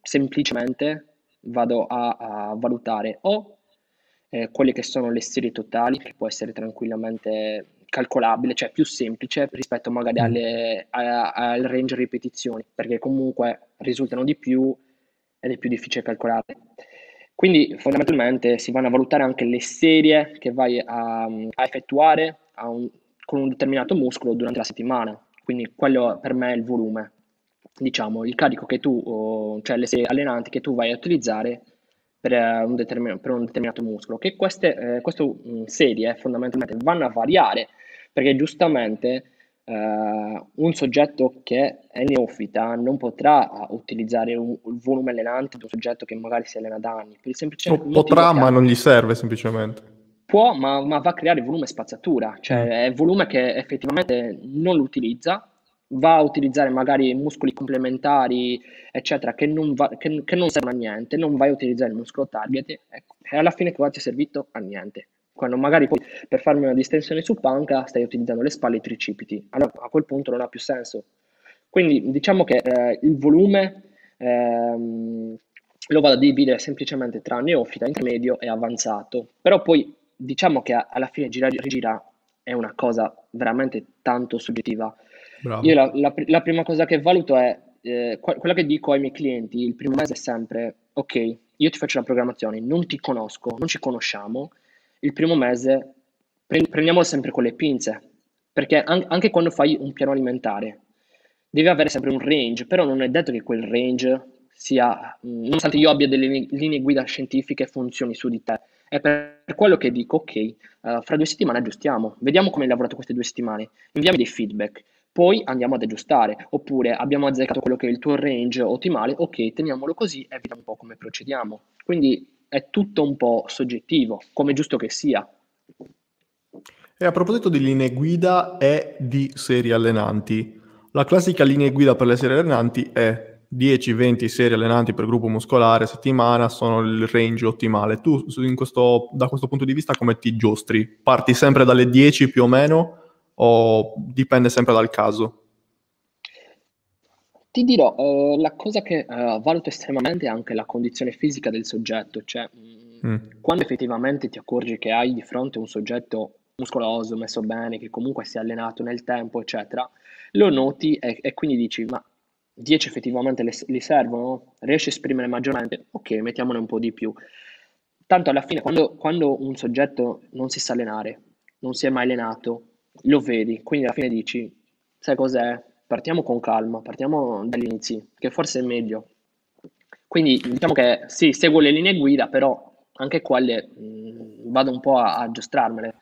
semplicemente vado a valutare o quelle che sono le serie totali, che può essere tranquillamente calcolabile, cioè più semplice rispetto magari al range ripetizioni, perché comunque risultano di più ed è più difficile calcolare. Quindi fondamentalmente si vanno a valutare anche le serie che vai a effettuare con un determinato muscolo durante la settimana. Quindi quello per me è il volume, diciamo, il carico che tu, cioè le serie allenanti che tu vai a utilizzare per un determinato muscolo, che queste serie fondamentalmente vanno a variare, perché giustamente un soggetto che è neofita non potrà utilizzare il volume allenante di un soggetto che magari si allena da anni, per il semplice motivo potrà, ma non gli serve, semplicemente può, ma va a creare volume spazzatura, cioè è il volume che effettivamente non lo utilizza, va a utilizzare magari muscoli complementari eccetera che non servono a niente, non vai a utilizzare il muscolo target, ecco, e alla fine cosa ti è servito? A niente. Quando magari poi per farmi una distensione su panca stai utilizzando le spalle e i tricipiti, allora a quel punto non ha più senso. Quindi diciamo che il volume lo vado a dividere semplicemente tra neofita, intermedio e avanzato, però poi diciamo che alla fine gira rigira è una cosa veramente tanto soggettiva. Bravo. Io la prima cosa che valuto è quella che dico ai miei clienti il primo mese è sempre: ok, io ti faccio la programmazione, non ti conosco, non ci conosciamo, il primo mese prendiamolo sempre con le pinze, perché anche quando fai un piano alimentare devi avere sempre un range, però non è detto che quel range sia, nonostante io abbia delle linee guida scientifiche, funzioni su di te. È per quello che dico: ok, fra 2 settimane aggiustiamo, vediamo come hai lavorato queste 2 settimane, inviami dei feedback, poi andiamo ad aggiustare, oppure abbiamo azzeccato quello che è il tuo range ottimale, ok, teniamolo così e vediamo un po' come procediamo. Quindi è tutto un po' soggettivo, come giusto che sia. E a proposito di linee guida e di serie allenanti, la classica linea guida per le serie allenanti è 10-20 serie allenanti per gruppo muscolare settimana sono il range ottimale. Tu da questo punto di vista come ti giostri? Parti sempre dalle 10 più o meno? O dipende sempre dal caso? Ti dirò, la cosa che valuto estremamente è anche la condizione fisica del soggetto, cioè quando effettivamente ti accorgi che hai di fronte un soggetto muscoloso, messo bene, che comunque si è allenato nel tempo eccetera, lo noti e quindi dici: ma 10 effettivamente li servono? Riesci a esprimere maggiormente? Ok, mettiamone un po' di più. Tanto alla fine quando un soggetto non si sa allenare, non si è mai allenato, lo vedi, quindi alla fine dici: sai cos'è? Partiamo con calma, partiamo dall'inizio, che forse è meglio. Quindi diciamo che sì, seguo le linee guida, però anche quelle vado un po' a aggiustarmele.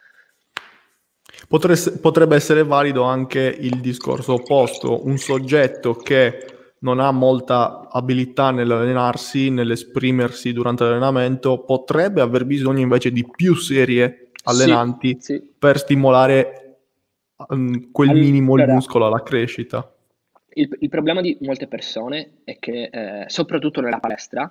Potrebbe essere valido anche il discorso opposto: un soggetto che non ha molta abilità nell'allenarsi, nell'esprimersi durante l'allenamento, potrebbe aver bisogno invece di più serie allenanti, sì. Per stimolare il muscolo alla crescita. Il problema di molte persone è che soprattutto nella palestra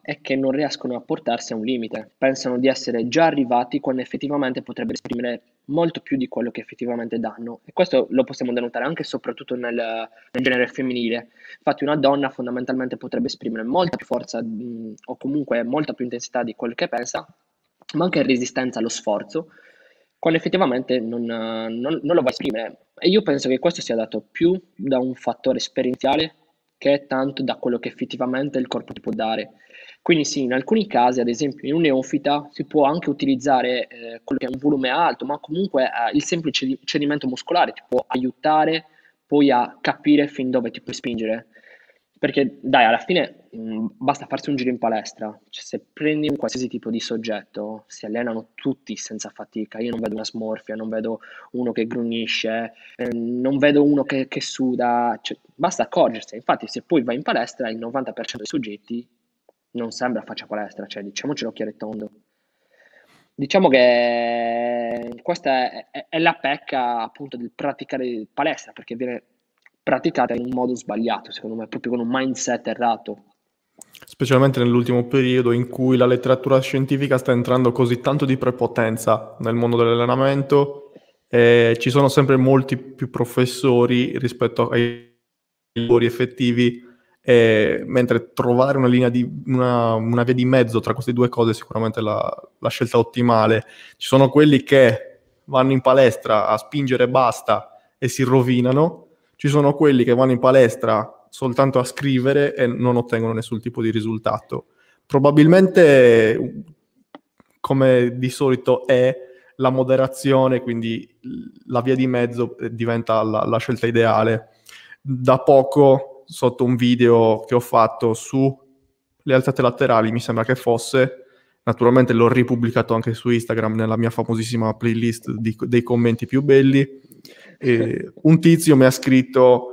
è che non riescono a portarsi a un limite, pensano di essere già arrivati quando effettivamente potrebbero esprimere molto più di quello che effettivamente danno, e questo lo possiamo denotare anche soprattutto nel genere femminile. Infatti una donna fondamentalmente potrebbe esprimere molta più forza o comunque molta più intensità di quello che pensa, ma anche resistenza allo sforzo, quando effettivamente non lo va a esprimere. E io penso che questo sia dato più da un fattore esperienziale che tanto da quello che effettivamente il corpo ti può dare. Quindi sì, in alcuni casi, ad esempio in un neofita, si può anche utilizzare quello che è un volume alto, ma comunque il semplice cedimento muscolare ti può aiutare poi a capire fin dove ti puoi spingere. Perché dai, alla fine basta farsi un giro in palestra, cioè, se prendi un qualsiasi tipo di soggetto, si allenano tutti senza fatica. Io non vedo una smorfia, non vedo uno che grugnisce, non vedo uno che suda, cioè, basta accorgersi. Infatti se poi vai in palestra il 90% dei soggetti non sembra faccia palestra, cioè diciamocelo chiaro e tondo. Diciamo che questa è la pecca appunto del praticare palestra, perché viene praticata in un modo sbagliato, secondo me, proprio con un mindset errato. Specialmente nell'ultimo periodo in cui la letteratura scientifica sta entrando così tanto di prepotenza nel mondo dell'allenamento Ci sono sempre molti più professori rispetto ai lavori effettivi, mentre trovare una linea di una via di mezzo tra queste due cose è sicuramente la scelta ottimale. Ci sono quelli che vanno in palestra a spingere basta e si rovinano, ci sono quelli che vanno in palestra soltanto a scrivere e non ottengono nessun tipo di risultato. Probabilmente, come di solito è, la moderazione, quindi la via di mezzo diventa la scelta ideale. Da poco, sotto un video che ho fatto su le alzate laterali, mi sembra che fosse, naturalmente l'ho ripubblicato anche su Instagram nella mia famosissima playlist dei commenti più belli, e un tizio mi ha scritto: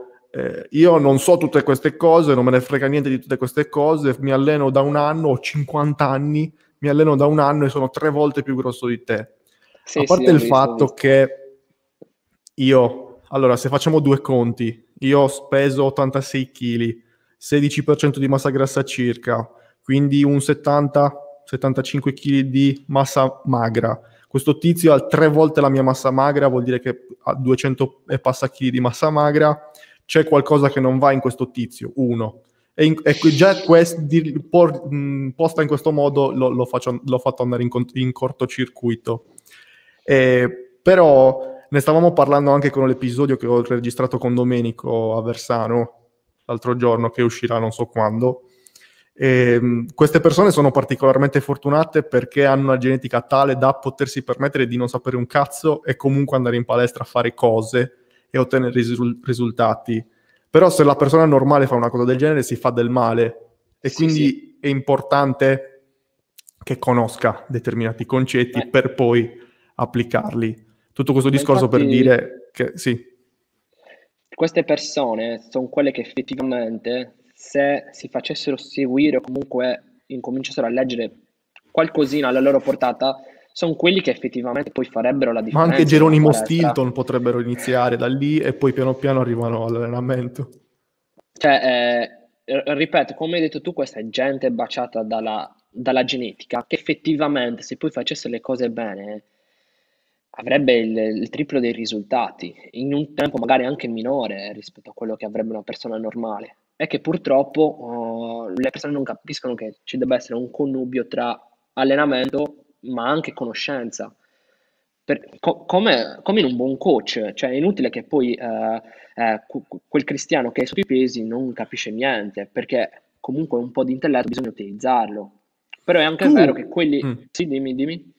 io non so tutte queste cose, non me ne frega niente di tutte queste cose, mi alleno da un anno, ho 50 anni, mi alleno da un anno e sono 3 volte più grosso di te. Sì, a parte il fatto che io, allora, se facciamo 2 conti, io ho speso 86 kg, 16% di massa grassa circa, quindi un 70-75 kg di massa magra. Questo tizio ha 3 volte la mia massa magra, vuol dire che ha 200 e passa kg di massa magra. C'è qualcosa che non va in questo tizio, uno. E già posta in questo modo l'ho fatto andare in cortocircuito. Però ne stavamo parlando anche con l'episodio che ho registrato con Domenico a Versano l'altro giorno, che uscirà non so quando. Queste persone sono particolarmente fortunate perché hanno una genetica tale da potersi permettere di non sapere un cazzo e comunque andare in palestra a fare cose e ottenere risultati. Però se la persona normale fa una cosa del genere si fa del male, e sì, quindi sì, è importante che conosca determinati concetti per poi applicarli. Tutto questo discorso, infatti, per dire che sì, queste persone sono quelle che effettivamente, se si facessero seguire o comunque incominciassero a leggere qualcosina alla loro portata, sono quelli che effettivamente poi farebbero la differenza. Ma anche Geronimo Stilton potrebbero iniziare da lì e poi piano piano arrivano all'allenamento. Cioè, ripeto, come hai detto tu, questa è gente baciata dalla genetica, che effettivamente se poi facesse le cose bene avrebbe il triplo dei risultati, in un tempo magari anche minore rispetto a quello che avrebbe una persona normale. È che purtroppo le persone non capiscono che ci debba essere un connubio tra allenamento ma anche conoscenza, come in un buon coach. Cioè è inutile che poi quel cristiano che è sui pesi non capisce niente, perché comunque un po' di intelletto bisogna utilizzarlo. Però è anche vero che quelli... Sì, dimmi.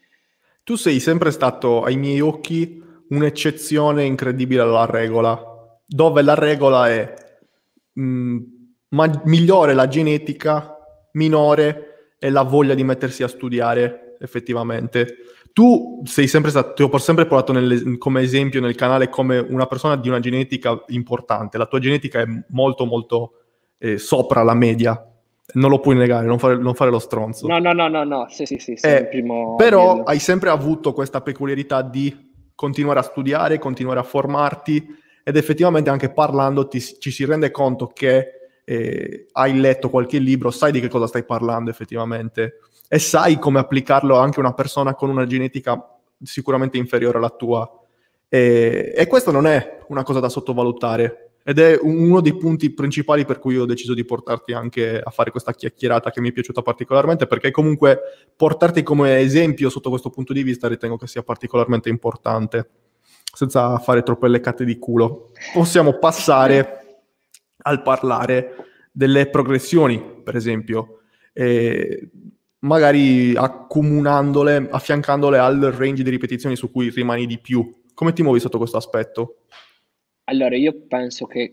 Tu sei sempre stato, ai miei occhi, un'eccezione incredibile alla regola, dove la regola è migliore la genetica, minore è la voglia di mettersi a studiare effettivamente. Tu sei sempre stato, ti ho sempre portato come esempio nel canale come una persona di una genetica importante. La tua genetica è molto molto sopra la media. Non lo puoi negare, non fare lo stronzo. No. Sì, sono il primo. Però hai sempre avuto questa peculiarità di continuare a studiare, continuare a formarti, ed effettivamente anche parlando ci si rende conto che hai letto qualche libro, sai di che cosa stai parlando effettivamente e sai come applicarlo anche a una persona con una genetica sicuramente inferiore alla tua. E questa non è una cosa da sottovalutare. Ed è uno dei punti principali per cui ho deciso di portarti anche a fare questa chiacchierata, che mi è piaciuta particolarmente, perché comunque portarti come esempio sotto questo punto di vista ritengo che sia particolarmente importante, senza fare troppe leccate di culo. Possiamo passare al parlare delle progressioni, per esempio, magari accomunandole, affiancandole al range di ripetizioni su cui rimani di più. Come ti muovi sotto questo aspetto? Allora, io penso che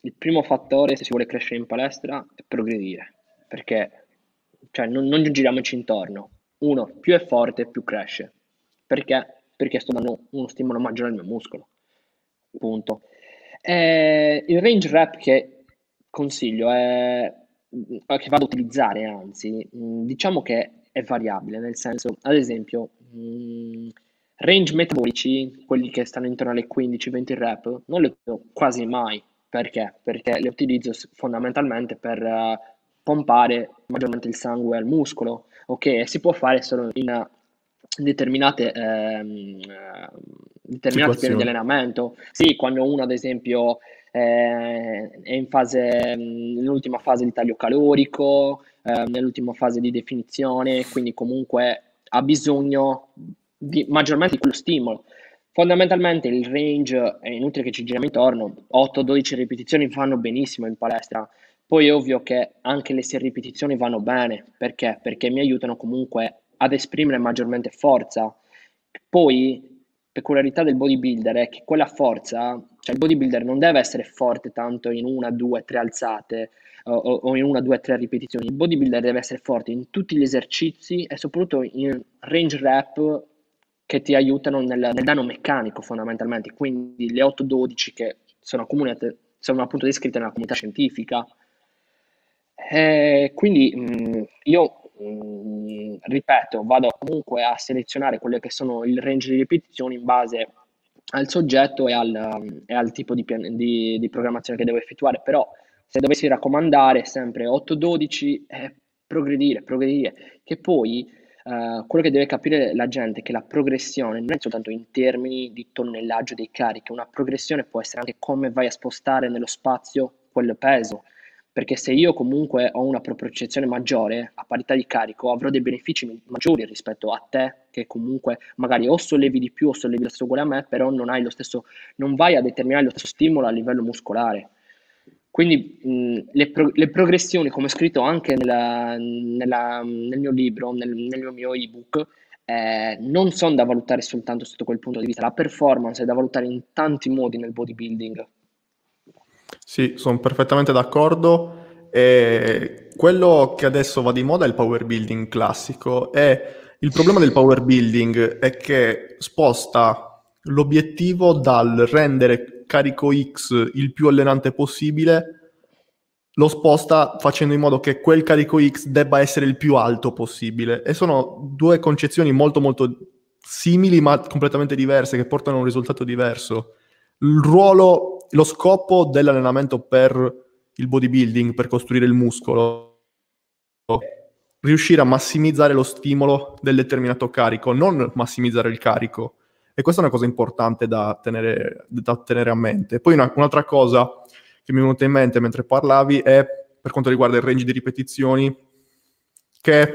il primo fattore, se si vuole crescere in palestra, è progredire, perché cioè, non giriamoci intorno. Uno, più è forte, più cresce. Perché? Perché sto dando uno stimolo maggiore al mio muscolo. Punto. Il range rep che consiglio, che vado a utilizzare, anzi, diciamo che è variabile, nel senso, ad esempio... range metabolici, quelli che stanno intorno alle 15-20 rep, non li uso quasi mai. Perché? Perché li utilizzo fondamentalmente per pompare maggiormente il sangue al muscolo, ok? Si può fare solo in determinate determinati tipi di allenamento. Sì, quando uno ad esempio è in fase, nell'ultima fase di taglio calorico, nell'ultima fase di definizione, quindi comunque ha bisogno di, maggiormente di quello stimolo. Fondamentalmente il range è inutile che ci giriamo intorno, 8-12 ripetizioni vanno benissimo in palestra. Poi è ovvio che anche le 6 ripetizioni vanno bene, perché? Perché mi aiutano comunque ad esprimere maggiormente forza. Poi, peculiarità del bodybuilder è che quella forza, cioè il bodybuilder non deve essere forte tanto in 1, 2, 3 alzate o in 1, 2, 3 ripetizioni. Il bodybuilder deve essere forte in tutti gli esercizi e soprattutto in range rep che ti aiutano nel danno meccanico fondamentalmente, quindi le 8-12 che sono appunto descritte nella comunità scientifica. Quindi io ripeto, vado comunque a selezionare quelle che sono il range di ripetizioni in base al soggetto e al tipo di programmazione che devo effettuare, però se dovessi raccomandare sempre 8-12 è progredire, che poi quello che deve capire la gente è che la progressione non è soltanto in termini di tonnellaggio dei carichi, una progressione può essere anche come vai a spostare nello spazio quel peso, perché se io comunque ho una propriocezione maggiore a parità di carico avrò dei benefici maggiori rispetto a te che comunque magari o sollevi di più o sollevi lo stesso uguale a me, però non vai a determinare lo stesso stimolo a livello muscolare. Quindi le progressioni, come scritto anche nel mio libro, nel mio ebook, non sono da valutare soltanto sotto quel punto di vista. La performance è da valutare in tanti modi nel bodybuilding. Sì, sono perfettamente d'accordo. Quello che adesso va di moda è il power building classico. E il problema del power building è che sposta l'obiettivo dal rendere carico X il più allenante possibile, lo sposta facendo in modo che quel carico X debba essere il più alto possibile, e sono due concezioni molto molto simili ma completamente diverse, che portano a un risultato diverso. Il ruolo, lo scopo dell'allenamento per il bodybuilding, per costruire il muscolo, riuscire a massimizzare lo stimolo del determinato carico, non massimizzare il carico. E questa è una cosa importante da tenere a mente. Poi un'altra cosa che mi è venuta in mente mentre parlavi è per quanto riguarda il range di ripetizioni, che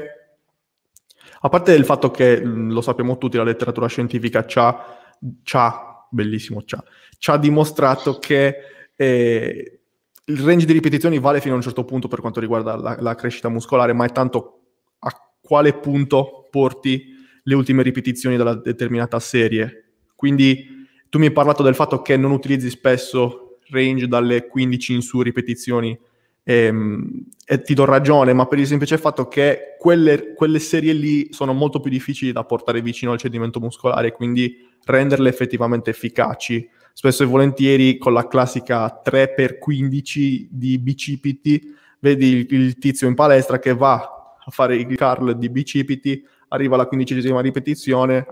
a parte il fatto che lo sappiamo tutti, la letteratura scientifica ci ha dimostrato che il range di ripetizioni vale fino a un certo punto per quanto riguarda la crescita muscolare, ma è tanto a quale punto porti le ultime ripetizioni della determinata serie. Quindi tu mi hai parlato del fatto che non utilizzi spesso range dalle 15 in su ripetizioni, e ti do ragione, ma per il semplice fatto che quelle serie lì sono molto più difficili da portare vicino al cedimento muscolare, quindi renderle effettivamente efficaci. Spesso e volentieri con la classica 3x15 di bicipiti vedi il tizio in palestra che va a fare il curl di bicipiti, arriva alla 15ª ripetizione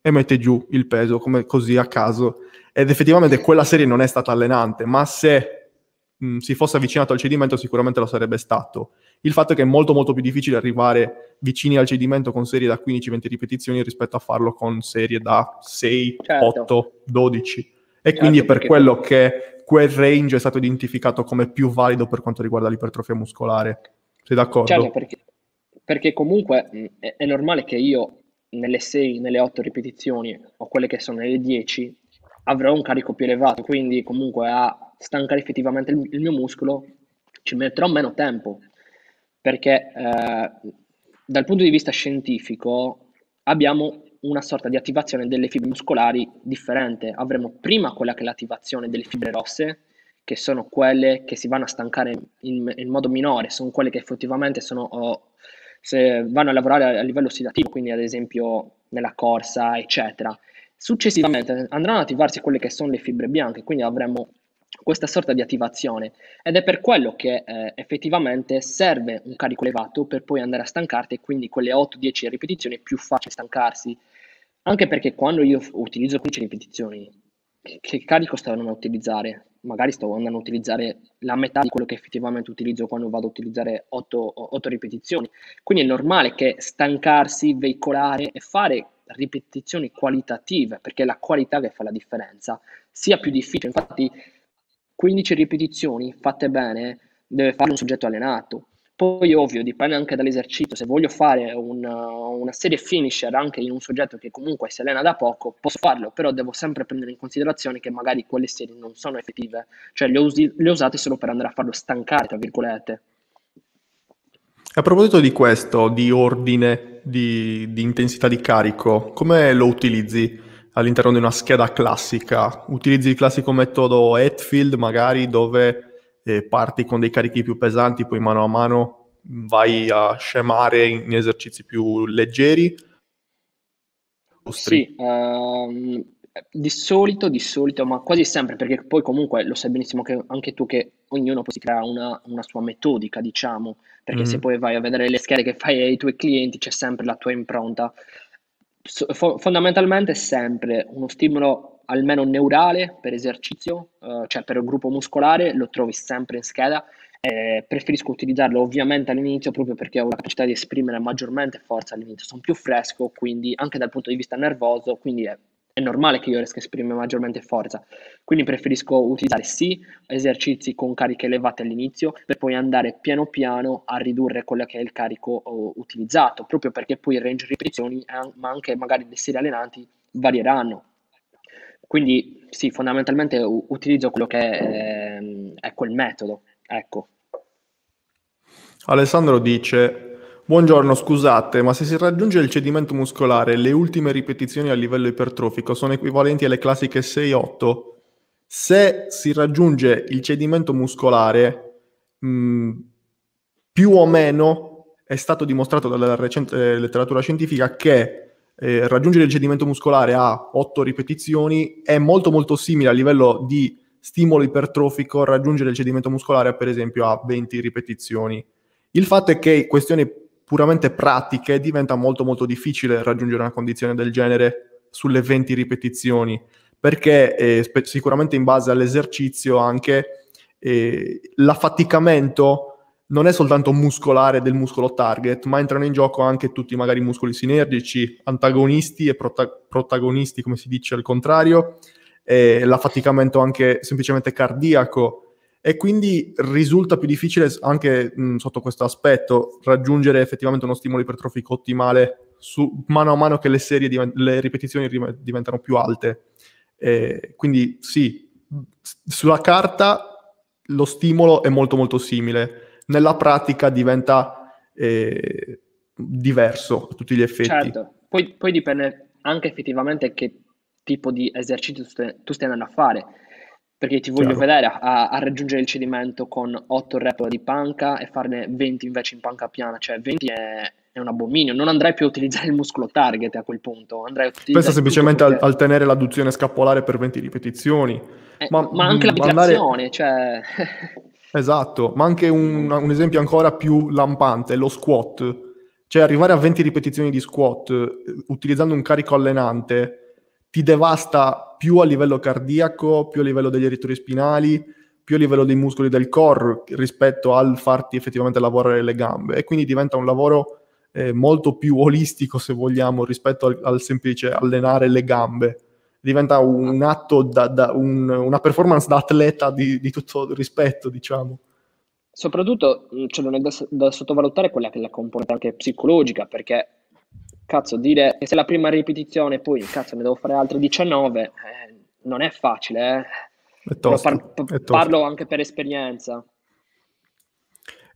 e mette giù il peso come così a caso, ed effettivamente quella serie non è stata allenante, ma se si fosse avvicinato al cedimento sicuramente lo sarebbe stato. Il fatto è che è molto molto più difficile arrivare vicini al cedimento con serie da 15-20 ripetizioni rispetto a farlo con serie da 6, certo, 8, 12. E certo, quindi è per quello che quel range è stato identificato come più valido per quanto riguarda l'ipertrofia muscolare. Sei d'accordo? Certo, perché comunque è normale che io nelle 6, nelle 8 ripetizioni o quelle che sono nelle 10 avrò un carico più elevato, quindi comunque a stancare effettivamente il mio muscolo ci metterò meno tempo, perché dal punto di vista scientifico abbiamo una sorta di attivazione delle fibre muscolari differente. Avremo prima quella che è l'attivazione delle fibre rosse, che sono quelle che si vanno a stancare in modo minore, sono quelle che effettivamente sono... se vanno a lavorare a livello ossidativo, quindi ad esempio nella corsa eccetera. Successivamente andranno ad attivarsi quelle che sono le fibre bianche, quindi avremo questa sorta di attivazione, ed è per quello che effettivamente serve un carico elevato per poi andare a stancarti, e quindi quelle 8-10 ripetizioni è più facile stancarsi, anche perché quando io utilizzo 15 ripetizioni che carico sto andando a utilizzare? Magari sto andando a utilizzare la metà di quello che effettivamente utilizzo quando vado a utilizzare 8 ripetizioni. Quindi è normale che stancarsi, veicolare e fare ripetizioni qualitative, perché è la qualità che fa la differenza, sia più difficile. Infatti 15 ripetizioni fatte bene deve fare un soggetto allenato. Poi ovvio dipende anche dall'esercizio, se voglio fare una serie finisher anche in un soggetto che comunque si allena da poco posso farlo, però devo sempre prendere in considerazione che magari quelle serie non sono effettive, cioè le ho usate solo per andare a farlo stancare, tra virgolette. A proposito di questo, di ordine, di intensità di carico, come lo utilizzi all'interno di una scheda classica? Utilizzi il classico metodo Hetfield magari, dove parti con dei carichi più pesanti, poi mano a mano vai a scemare in esercizi più leggeri? Sì, di solito, ma quasi sempre, perché poi comunque lo sai benissimo che anche tu che ognuno poi si crea una sua metodica, diciamo, perché se poi vai a vedere le schede che fai ai tuoi clienti c'è sempre la tua impronta. Fondamentalmente è sempre uno stimolo almeno neurale per esercizio, cioè per il gruppo muscolare, lo trovi sempre in scheda. Preferisco utilizzarlo ovviamente all'inizio proprio perché ho la capacità di esprimere maggiormente forza all'inizio, sono più fresco, quindi anche dal punto di vista nervoso, quindi è normale che io riesca a esprimere maggiormente forza, quindi preferisco utilizzare sì esercizi con cariche elevate all'inizio per poi andare piano piano a ridurre quello che è il carico utilizzato, proprio perché poi il range ripetizioni ma anche magari le serie allenanti varieranno. Quindi sì, fondamentalmente utilizzo quello che è quel metodo, ecco. Alessandro dice: buongiorno, scusate, ma se si raggiunge il cedimento muscolare, le ultime ripetizioni a livello ipertrofico sono equivalenti alle classiche 6-8? Se si raggiunge il cedimento muscolare, più o meno è stato dimostrato dalla recente letteratura scientifica che raggiungere il cedimento muscolare a 8 ripetizioni è molto molto simile a livello di stimolo ipertrofico raggiungere il cedimento muscolare per esempio a 20 ripetizioni. Il fatto è che questioni puramente pratiche diventa molto molto difficile raggiungere una condizione del genere sulle 20 ripetizioni, perché sicuramente in base all'esercizio anche l'affaticamento non è soltanto muscolare del muscolo target, ma entrano in gioco anche tutti magari muscoli sinergici, antagonisti e protagonisti, come si dice al contrario, e l'affaticamento anche semplicemente cardiaco, e quindi risulta più difficile anche sotto questo aspetto raggiungere effettivamente uno stimolo ipertrofico ottimale mano a mano che le ripetizioni diventano più alte. Quindi sì, sulla carta lo stimolo è molto molto simile, nella pratica diventa diverso a tutti gli effetti. Certo, poi dipende anche effettivamente che tipo di esercizio tu stai andando a fare, perché ti voglio vedere a raggiungere il cedimento con 8 rep di panca e farne 20 invece in panca piana, cioè 20 è un abominio, non andrai più a utilizzare il muscolo target a quel punto, andrai a pensa semplicemente al tenere l'adduzione scapolare per 20 ripetizioni, ma anche la migrazione, cioè... Esatto, ma anche un esempio ancora più lampante è lo squat, cioè arrivare a 20 ripetizioni di squat utilizzando un carico allenante ti devasta più a livello cardiaco, più a livello degli eritori spinali, più a livello dei muscoli del core rispetto al farti effettivamente lavorare le gambe, e quindi diventa un lavoro molto più olistico, se vogliamo, rispetto al semplice allenare le gambe. Diventa un atto, una performance da atleta di tutto rispetto, diciamo. Soprattutto, cioè, non è da sottovalutare quella che è la componente anche psicologica, perché, cazzo, dire che se la prima ripetizione poi, cazzo, ne devo fare altre 19, non è facile, eh. È tosto, parlo anche per esperienza.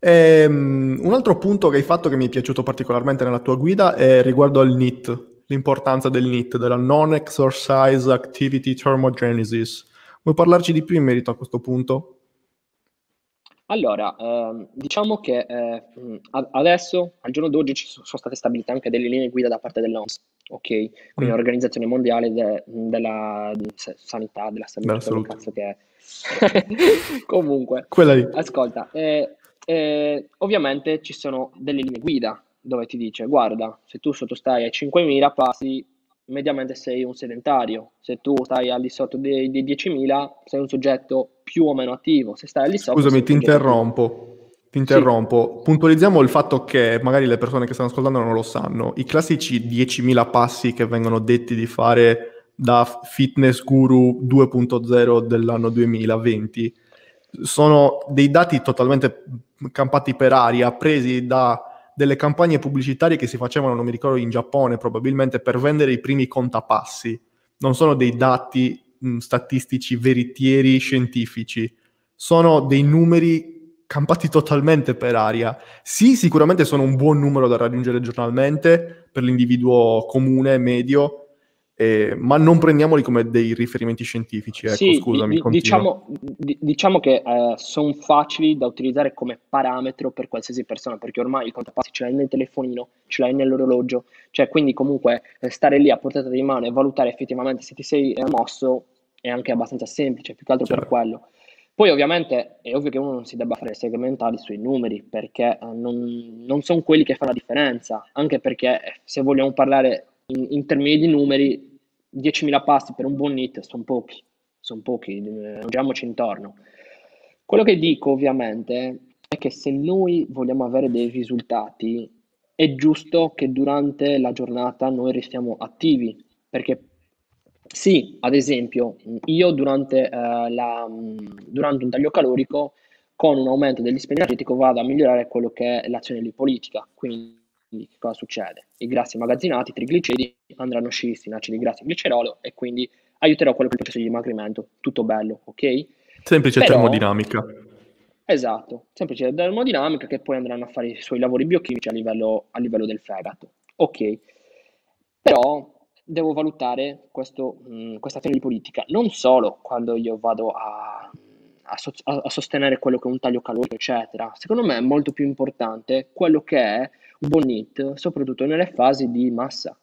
Un altro punto che hai fatto che mi è piaciuto particolarmente nella tua guida è riguardo al NEAT. L'importanza del NEAT, della Non-Exercise Activity Thermogenesis. Vuoi parlarci di più in merito a questo punto? Allora, diciamo che adesso, al giorno d'oggi, ci sono state stabilite anche delle linee guida da parte dell'OMS, ok? Quindi l'Organizzazione Mondiale della Salute. Cazzo che è. Comunque, quella lì. Ascolta, ovviamente ci sono delle linee guida dove ti dice: guarda, se tu sottostai ai 5.000 passi, mediamente sei un sedentario, se tu stai al di sotto dei 10.000 sei un soggetto più o meno attivo, se stai al di sotto... Scusami, ti interrompo. Ti interrompo, sì. Puntualizziamo il fatto che magari le persone che stanno ascoltando non lo sanno, i classici 10.000 passi che vengono detti di fare da Fitness Guru 2.0 dell'anno 2020 sono dei dati totalmente campati per aria, presi da delle campagne pubblicitarie che si facevano, non mi ricordo, in Giappone probabilmente, per vendere i primi contapassi. Non sono dei dati statistici veritieri, scientifici, sono dei numeri campati totalmente per aria. Sì, sicuramente sono un buon numero da raggiungere giornalmente per l'individuo comune, medio, ma non prendiamoli come dei riferimenti scientifici, ecco, sì, scusami. Diciamo che sono facili da utilizzare come parametro per qualsiasi persona, perché ormai il contapassi ce l'hai nel telefonino, ce l'hai nell'orologio, cioè quindi comunque stare lì a portata di mano e valutare effettivamente se ti sei mosso è anche abbastanza semplice, più che altro, certo, per quello. Poi ovviamente è ovvio che uno non si debba fare segmentali sui numeri, perché non sono quelli che fanno la differenza, anche perché se vogliamo parlare in termini di numeri, 10.000 passi per un buon hit sono pochi, non giriamoci intorno. Quello che dico ovviamente è che se noi vogliamo avere dei risultati è giusto che durante la giornata noi restiamo attivi, perché sì, ad esempio io durante un taglio calorico con un aumento degli spendi energetico vado a migliorare quello che è l'azione lipolitica, quindi che cosa succede? I grassi immagazzinati, i trigliceridi andranno sciolti in acidi grassi e glicerolo, e quindi aiuterò quello che è il processo di dimagrimento. Tutto bello, ok? Semplice. Però, termodinamica. Esatto, semplice termodinamica, che poi andranno a fare i suoi lavori biochimici a livello del fegato. Ok, però devo valutare questa azione di politica non solo quando io vado a sostenere quello che è un taglio calorico, eccetera. Secondo me è molto più importante quello che è un buon hit, soprattutto nelle fasi di massa,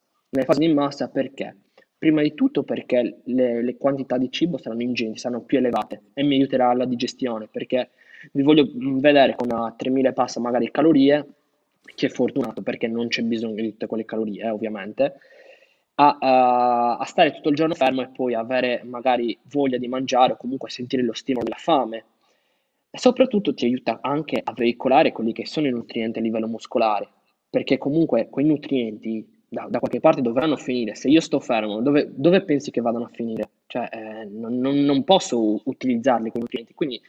perché prima di tutto perché le quantità di cibo saranno ingenti, saranno più elevate e mi aiuterà alla digestione, perché vi voglio vedere con 3.000 passa magari calorie, chi è fortunato perché non c'è bisogno di tutte quelle calorie, ovviamente, a stare tutto il giorno fermo e poi avere magari voglia di mangiare o comunque sentire lo stimolo della fame. E soprattutto ti aiuta anche a veicolare quelli che sono i nutrienti a livello muscolare, perché comunque quei nutrienti da qualche parte dovranno finire. Se io sto fermo, dove pensi che vadano a finire? Cioè non posso utilizzarli quei nutrienti, quindi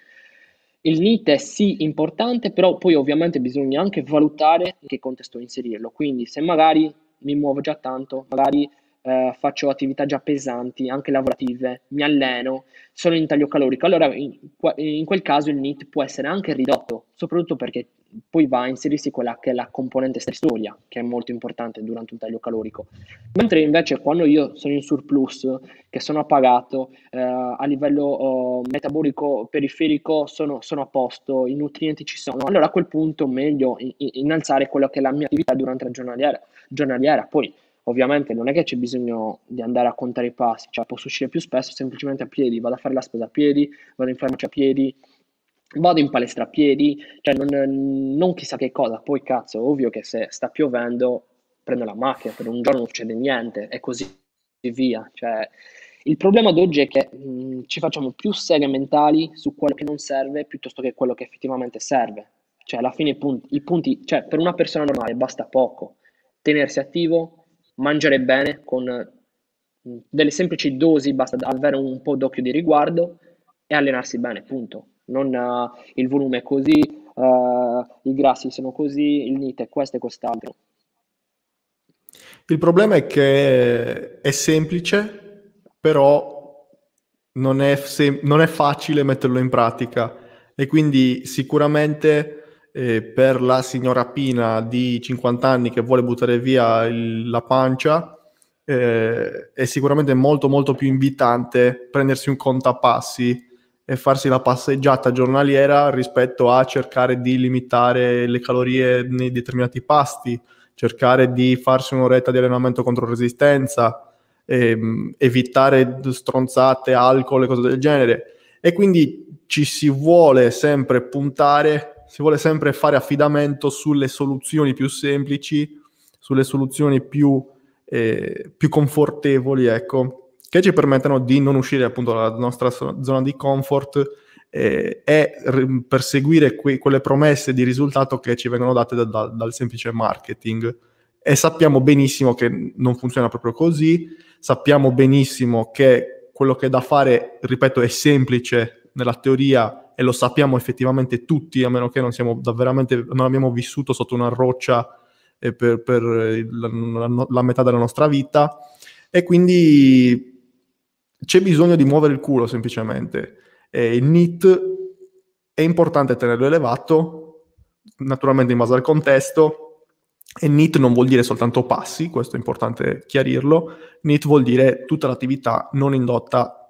il NEAT è sì importante, però poi ovviamente bisogna anche valutare in che contesto inserirlo. Quindi se magari mi muovo già tanto, magari faccio attività già pesanti, anche lavorative, mi alleno, sono in taglio calorico, allora in quel caso il NEAT può essere anche ridotto, soprattutto perché poi va a inserirsi quella che è la componente stressoria, che è molto importante durante un taglio calorico. Mentre invece quando io sono in surplus, che sono appagato, a livello metabolico periferico sono a posto, i nutrienti ci sono, allora a quel punto meglio innalzare quella che è la mia attività durante la giornaliera. Poi ovviamente non è che c'è bisogno di andare a contare i passi, cioè posso uscire più spesso semplicemente a piedi, vado a fare la spesa a piedi, vado in farmacia a piedi, vado in palestra a piedi, cioè non chissà che cosa. Poi cazzo, ovvio che se sta piovendo prendo la macchina, per un giorno non succede niente e così via. Cioè, il problema ad oggi è che ci facciamo più seghe mentali su quello che non serve piuttosto che quello che effettivamente serve. Cioè alla fine i punti, cioè per una persona normale basta poco, tenersi attivo, mangiare bene con delle semplici dosi, basta avere un po' d'occhio di riguardo e allenarsi bene, punto. Non il volume è così, i grassi sono così, il NEAT è questo e quest'altro. Il problema è che è semplice, però non è facile metterlo in pratica, e quindi sicuramente per la signora Pina di 50 anni che vuole buttare via la pancia è sicuramente molto molto più invitante prendersi un contapassi e farsi la passeggiata giornaliera rispetto a cercare di limitare le calorie nei determinati pasti, cercare di farsi un'oretta di allenamento contro resistenza, evitare stronzate, alcol e cose del genere. E quindi si vuole sempre fare affidamento sulle soluzioni più semplici, sulle soluzioni più confortevoli, ecco, che ci permettono di non uscire appunto dalla nostra zona di comfort è perseguire quelle promesse di risultato che ci vengono date dal semplice marketing. E sappiamo benissimo che non funziona proprio così, sappiamo benissimo che quello che è da fare, ripeto, è semplice nella teoria e lo sappiamo effettivamente tutti, a meno che non siamo non abbiamo vissuto sotto una roccia per la metà della nostra vita, e quindi c'è bisogno di muovere il culo semplicemente. Il NEAT è importante tenerlo elevato, naturalmente in base al contesto. E NEAT non vuol dire soltanto passi, questo è importante chiarirlo. NEAT vuol dire tutta l'attività non indotta,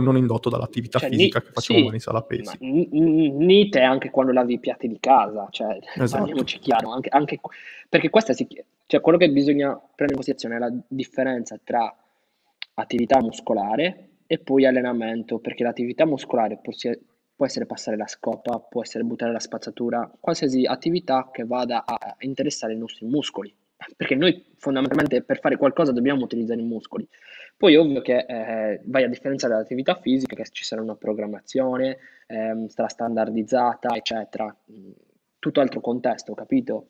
non indotto dall'attività fisica che facciamo in sala pesi. NEAT è anche quando lavi i piatti di casa, cioè, parliamoci chiaro, anche perché questa cioè quello che bisogna prendere in considerazione è la differenza tra attività muscolare e poi allenamento, perché l'attività muscolare può essere passare la scopa, può essere buttare la spazzatura, qualsiasi attività che vada a interessare i nostri muscoli, perché noi fondamentalmente per fare qualcosa dobbiamo utilizzare i muscoli. Poi è ovvio che vai a differenziare dall'attività fisica, che ci sarà una programmazione, sarà standardizzata, eccetera, tutto altro contesto, capito?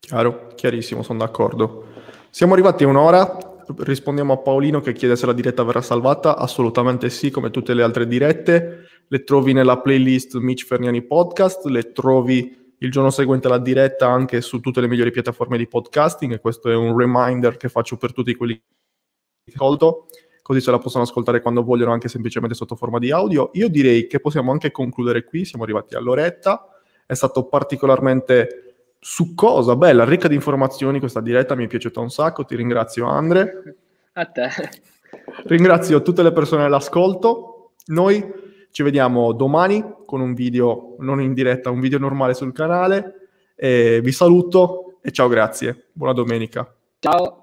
Chiaro, chiarissimo, sono d'accordo. Siamo arrivati a un'ora. Rispondiamo a Paolino che chiede se la diretta verrà salvata. Assolutamente sì, come tutte le altre dirette. Le trovi nella playlist Mitch Ferniani Podcast, le trovi il giorno seguente alla diretta anche su tutte le migliori piattaforme di podcasting, e questo è un reminder che faccio per tutti quelli che ascolto, così se la possono ascoltare quando vogliono, anche semplicemente sotto forma di audio. Io direi che possiamo anche concludere qui, siamo arrivati all'oretta, è stato particolarmente succosa, bella, ricca di informazioni questa diretta, mi è piaciuta un sacco, ti ringrazio Andre. A te. Ringrazio tutte le persone all'ascolto, noi ci vediamo domani con un video, non in diretta, un video normale sul canale, vi saluto e ciao, grazie, buona domenica. Ciao.